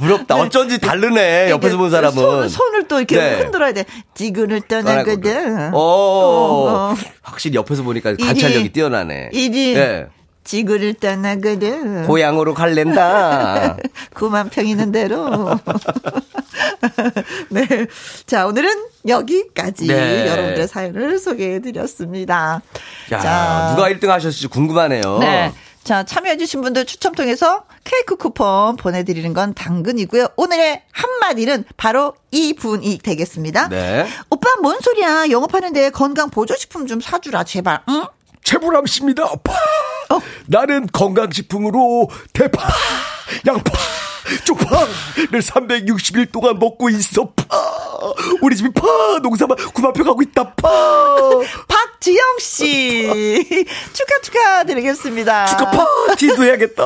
부럽다. 네. 어쩐지 다르네, 옆에서 본 사람은. 손을 또 이렇게 흔들어야 돼. 지구를 떠나거라. 확실히 옆에서 보니까 관찰력이 뛰어나네. 네. 지구를 떠나거라. 고향으로 갈랜다. 9만 평 있는 대로. 네. 자, 오늘은 여기까지 여러분들의 사연을 소개해드렸습니다. 야, 자, 누가 1등 하셨을지 궁금하네요. 네. 자, 참여해주신 분들 추첨 통해서 케이크 쿠폰 보내드리는 건 당근이고요. 오늘의 한마디는 바로 이 분이 되겠습니다. 네. 오빠, 뭔 소리야? 영업하는데 건강보조식품 좀 사주라, 제발. 응? 최불암 씨입니다. 나는 건강식품으로 대파, 양파, 쪽파를 360일 동안 먹고 있어. 우리 집이 농사만 9만 평 하고 있다. 박지영 씨 축하드리겠습니다. 축하 파티도 해야겠다.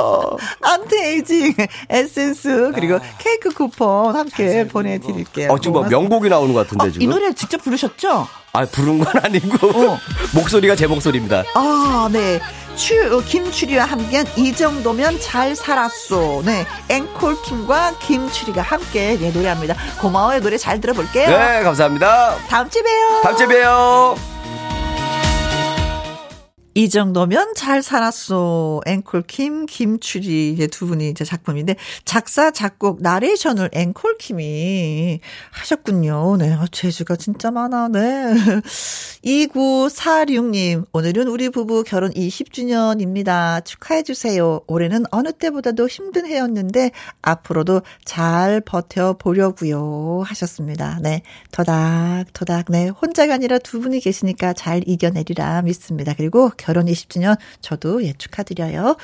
안티에이징 에센스 그리고 케이크 쿠폰 함께 보내드릴게요. 지금 명곡이 나오는 것 같은데 지금. 이 노래 직접 부르셨죠? 부른 건 아니고 목소리가 제 목소리입니다. 네. 김추리와 함께한 이 정도면 잘 살았소. 네, 앵콜킴과 김추리가 함께 예, 노래합니다. 고마워요. 노래 잘 들어볼게요. 네, 감사합니다. 다음주에 봬요. 다음주에 봬요. 이 정도면 잘 살았어. 앵콜킴, 김추리 두 분이 이제 작품인데 작사, 작곡, 나레이션을 앵콜킴이 하셨군요. 네, 재주가 진짜 많아. 네. 2946님, 오늘은 우리 부부 결혼 20주년입니다. 축하해 주세요. 올해는 어느 때보다도 힘든 해였는데 앞으로도 잘 버텨보려고요 하셨습니다. 네, 토닥토닥. 네, 혼자가 아니라 두 분이 계시니까 잘 이겨내리라 믿습니다. 그리고 결혼 20주년 저도 예 축하드려요.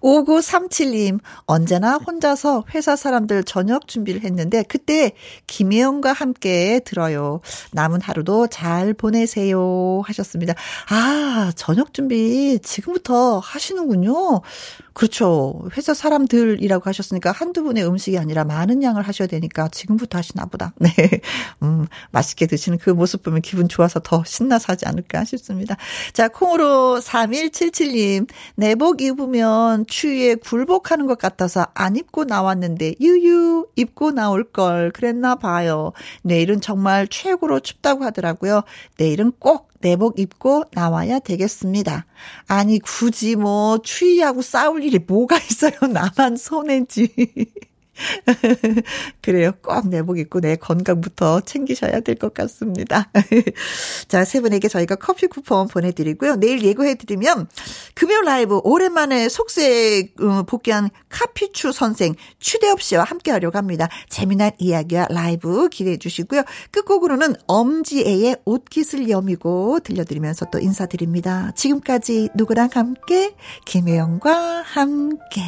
5937님, 언제나 혼자서 회사 사람들 저녁 준비를 했는데 그때 김혜영과 함께 들어요. 남은 하루도 잘 보내세요 하셨습니다. 아, 저녁 준비 지금부터 하시는군요. 그렇죠. 회사 사람들이라고 하셨으니까 한두 분의 음식이 아니라 많은 양을 하셔야 되니까 지금부터 하시나 보다. 네, 맛있게 드시는 그 모습 보면 기분 좋아서 더 신나서 하지 않을까 싶습니다. 자, 콩으로 3177님, 내복 입으면 추위에 굴복하는 것 같아서 안 입고 나왔는데 유유 입고 나올 걸 그랬나 봐요. 내일은 정말 최고로 춥다고 하더라고요. 내일은 꼭 내복 입고 나와야 되겠습니다. 아니 굳이 뭐 추위하고 싸울 일이 뭐가 있어요. 나만 손해지. 그래요. 꼭 내복 입고 내 건강부터 챙기셔야 될 것 같습니다. 자, 세 분에게 저희가 커피 쿠폰 보내드리고요. 내일 예고해드리면 금요일 라이브 오랜만에 속세에 복귀한 카피추 선생 추대엽 씨와 함께하려고 합니다. 재미난 이야기와 라이브 기대해 주시고요. 끝곡으로는 엄지애의 옷깃을 여미고 들려드리면서 또 인사드립니다. 지금까지 누구랑 함께 김혜영과 함께.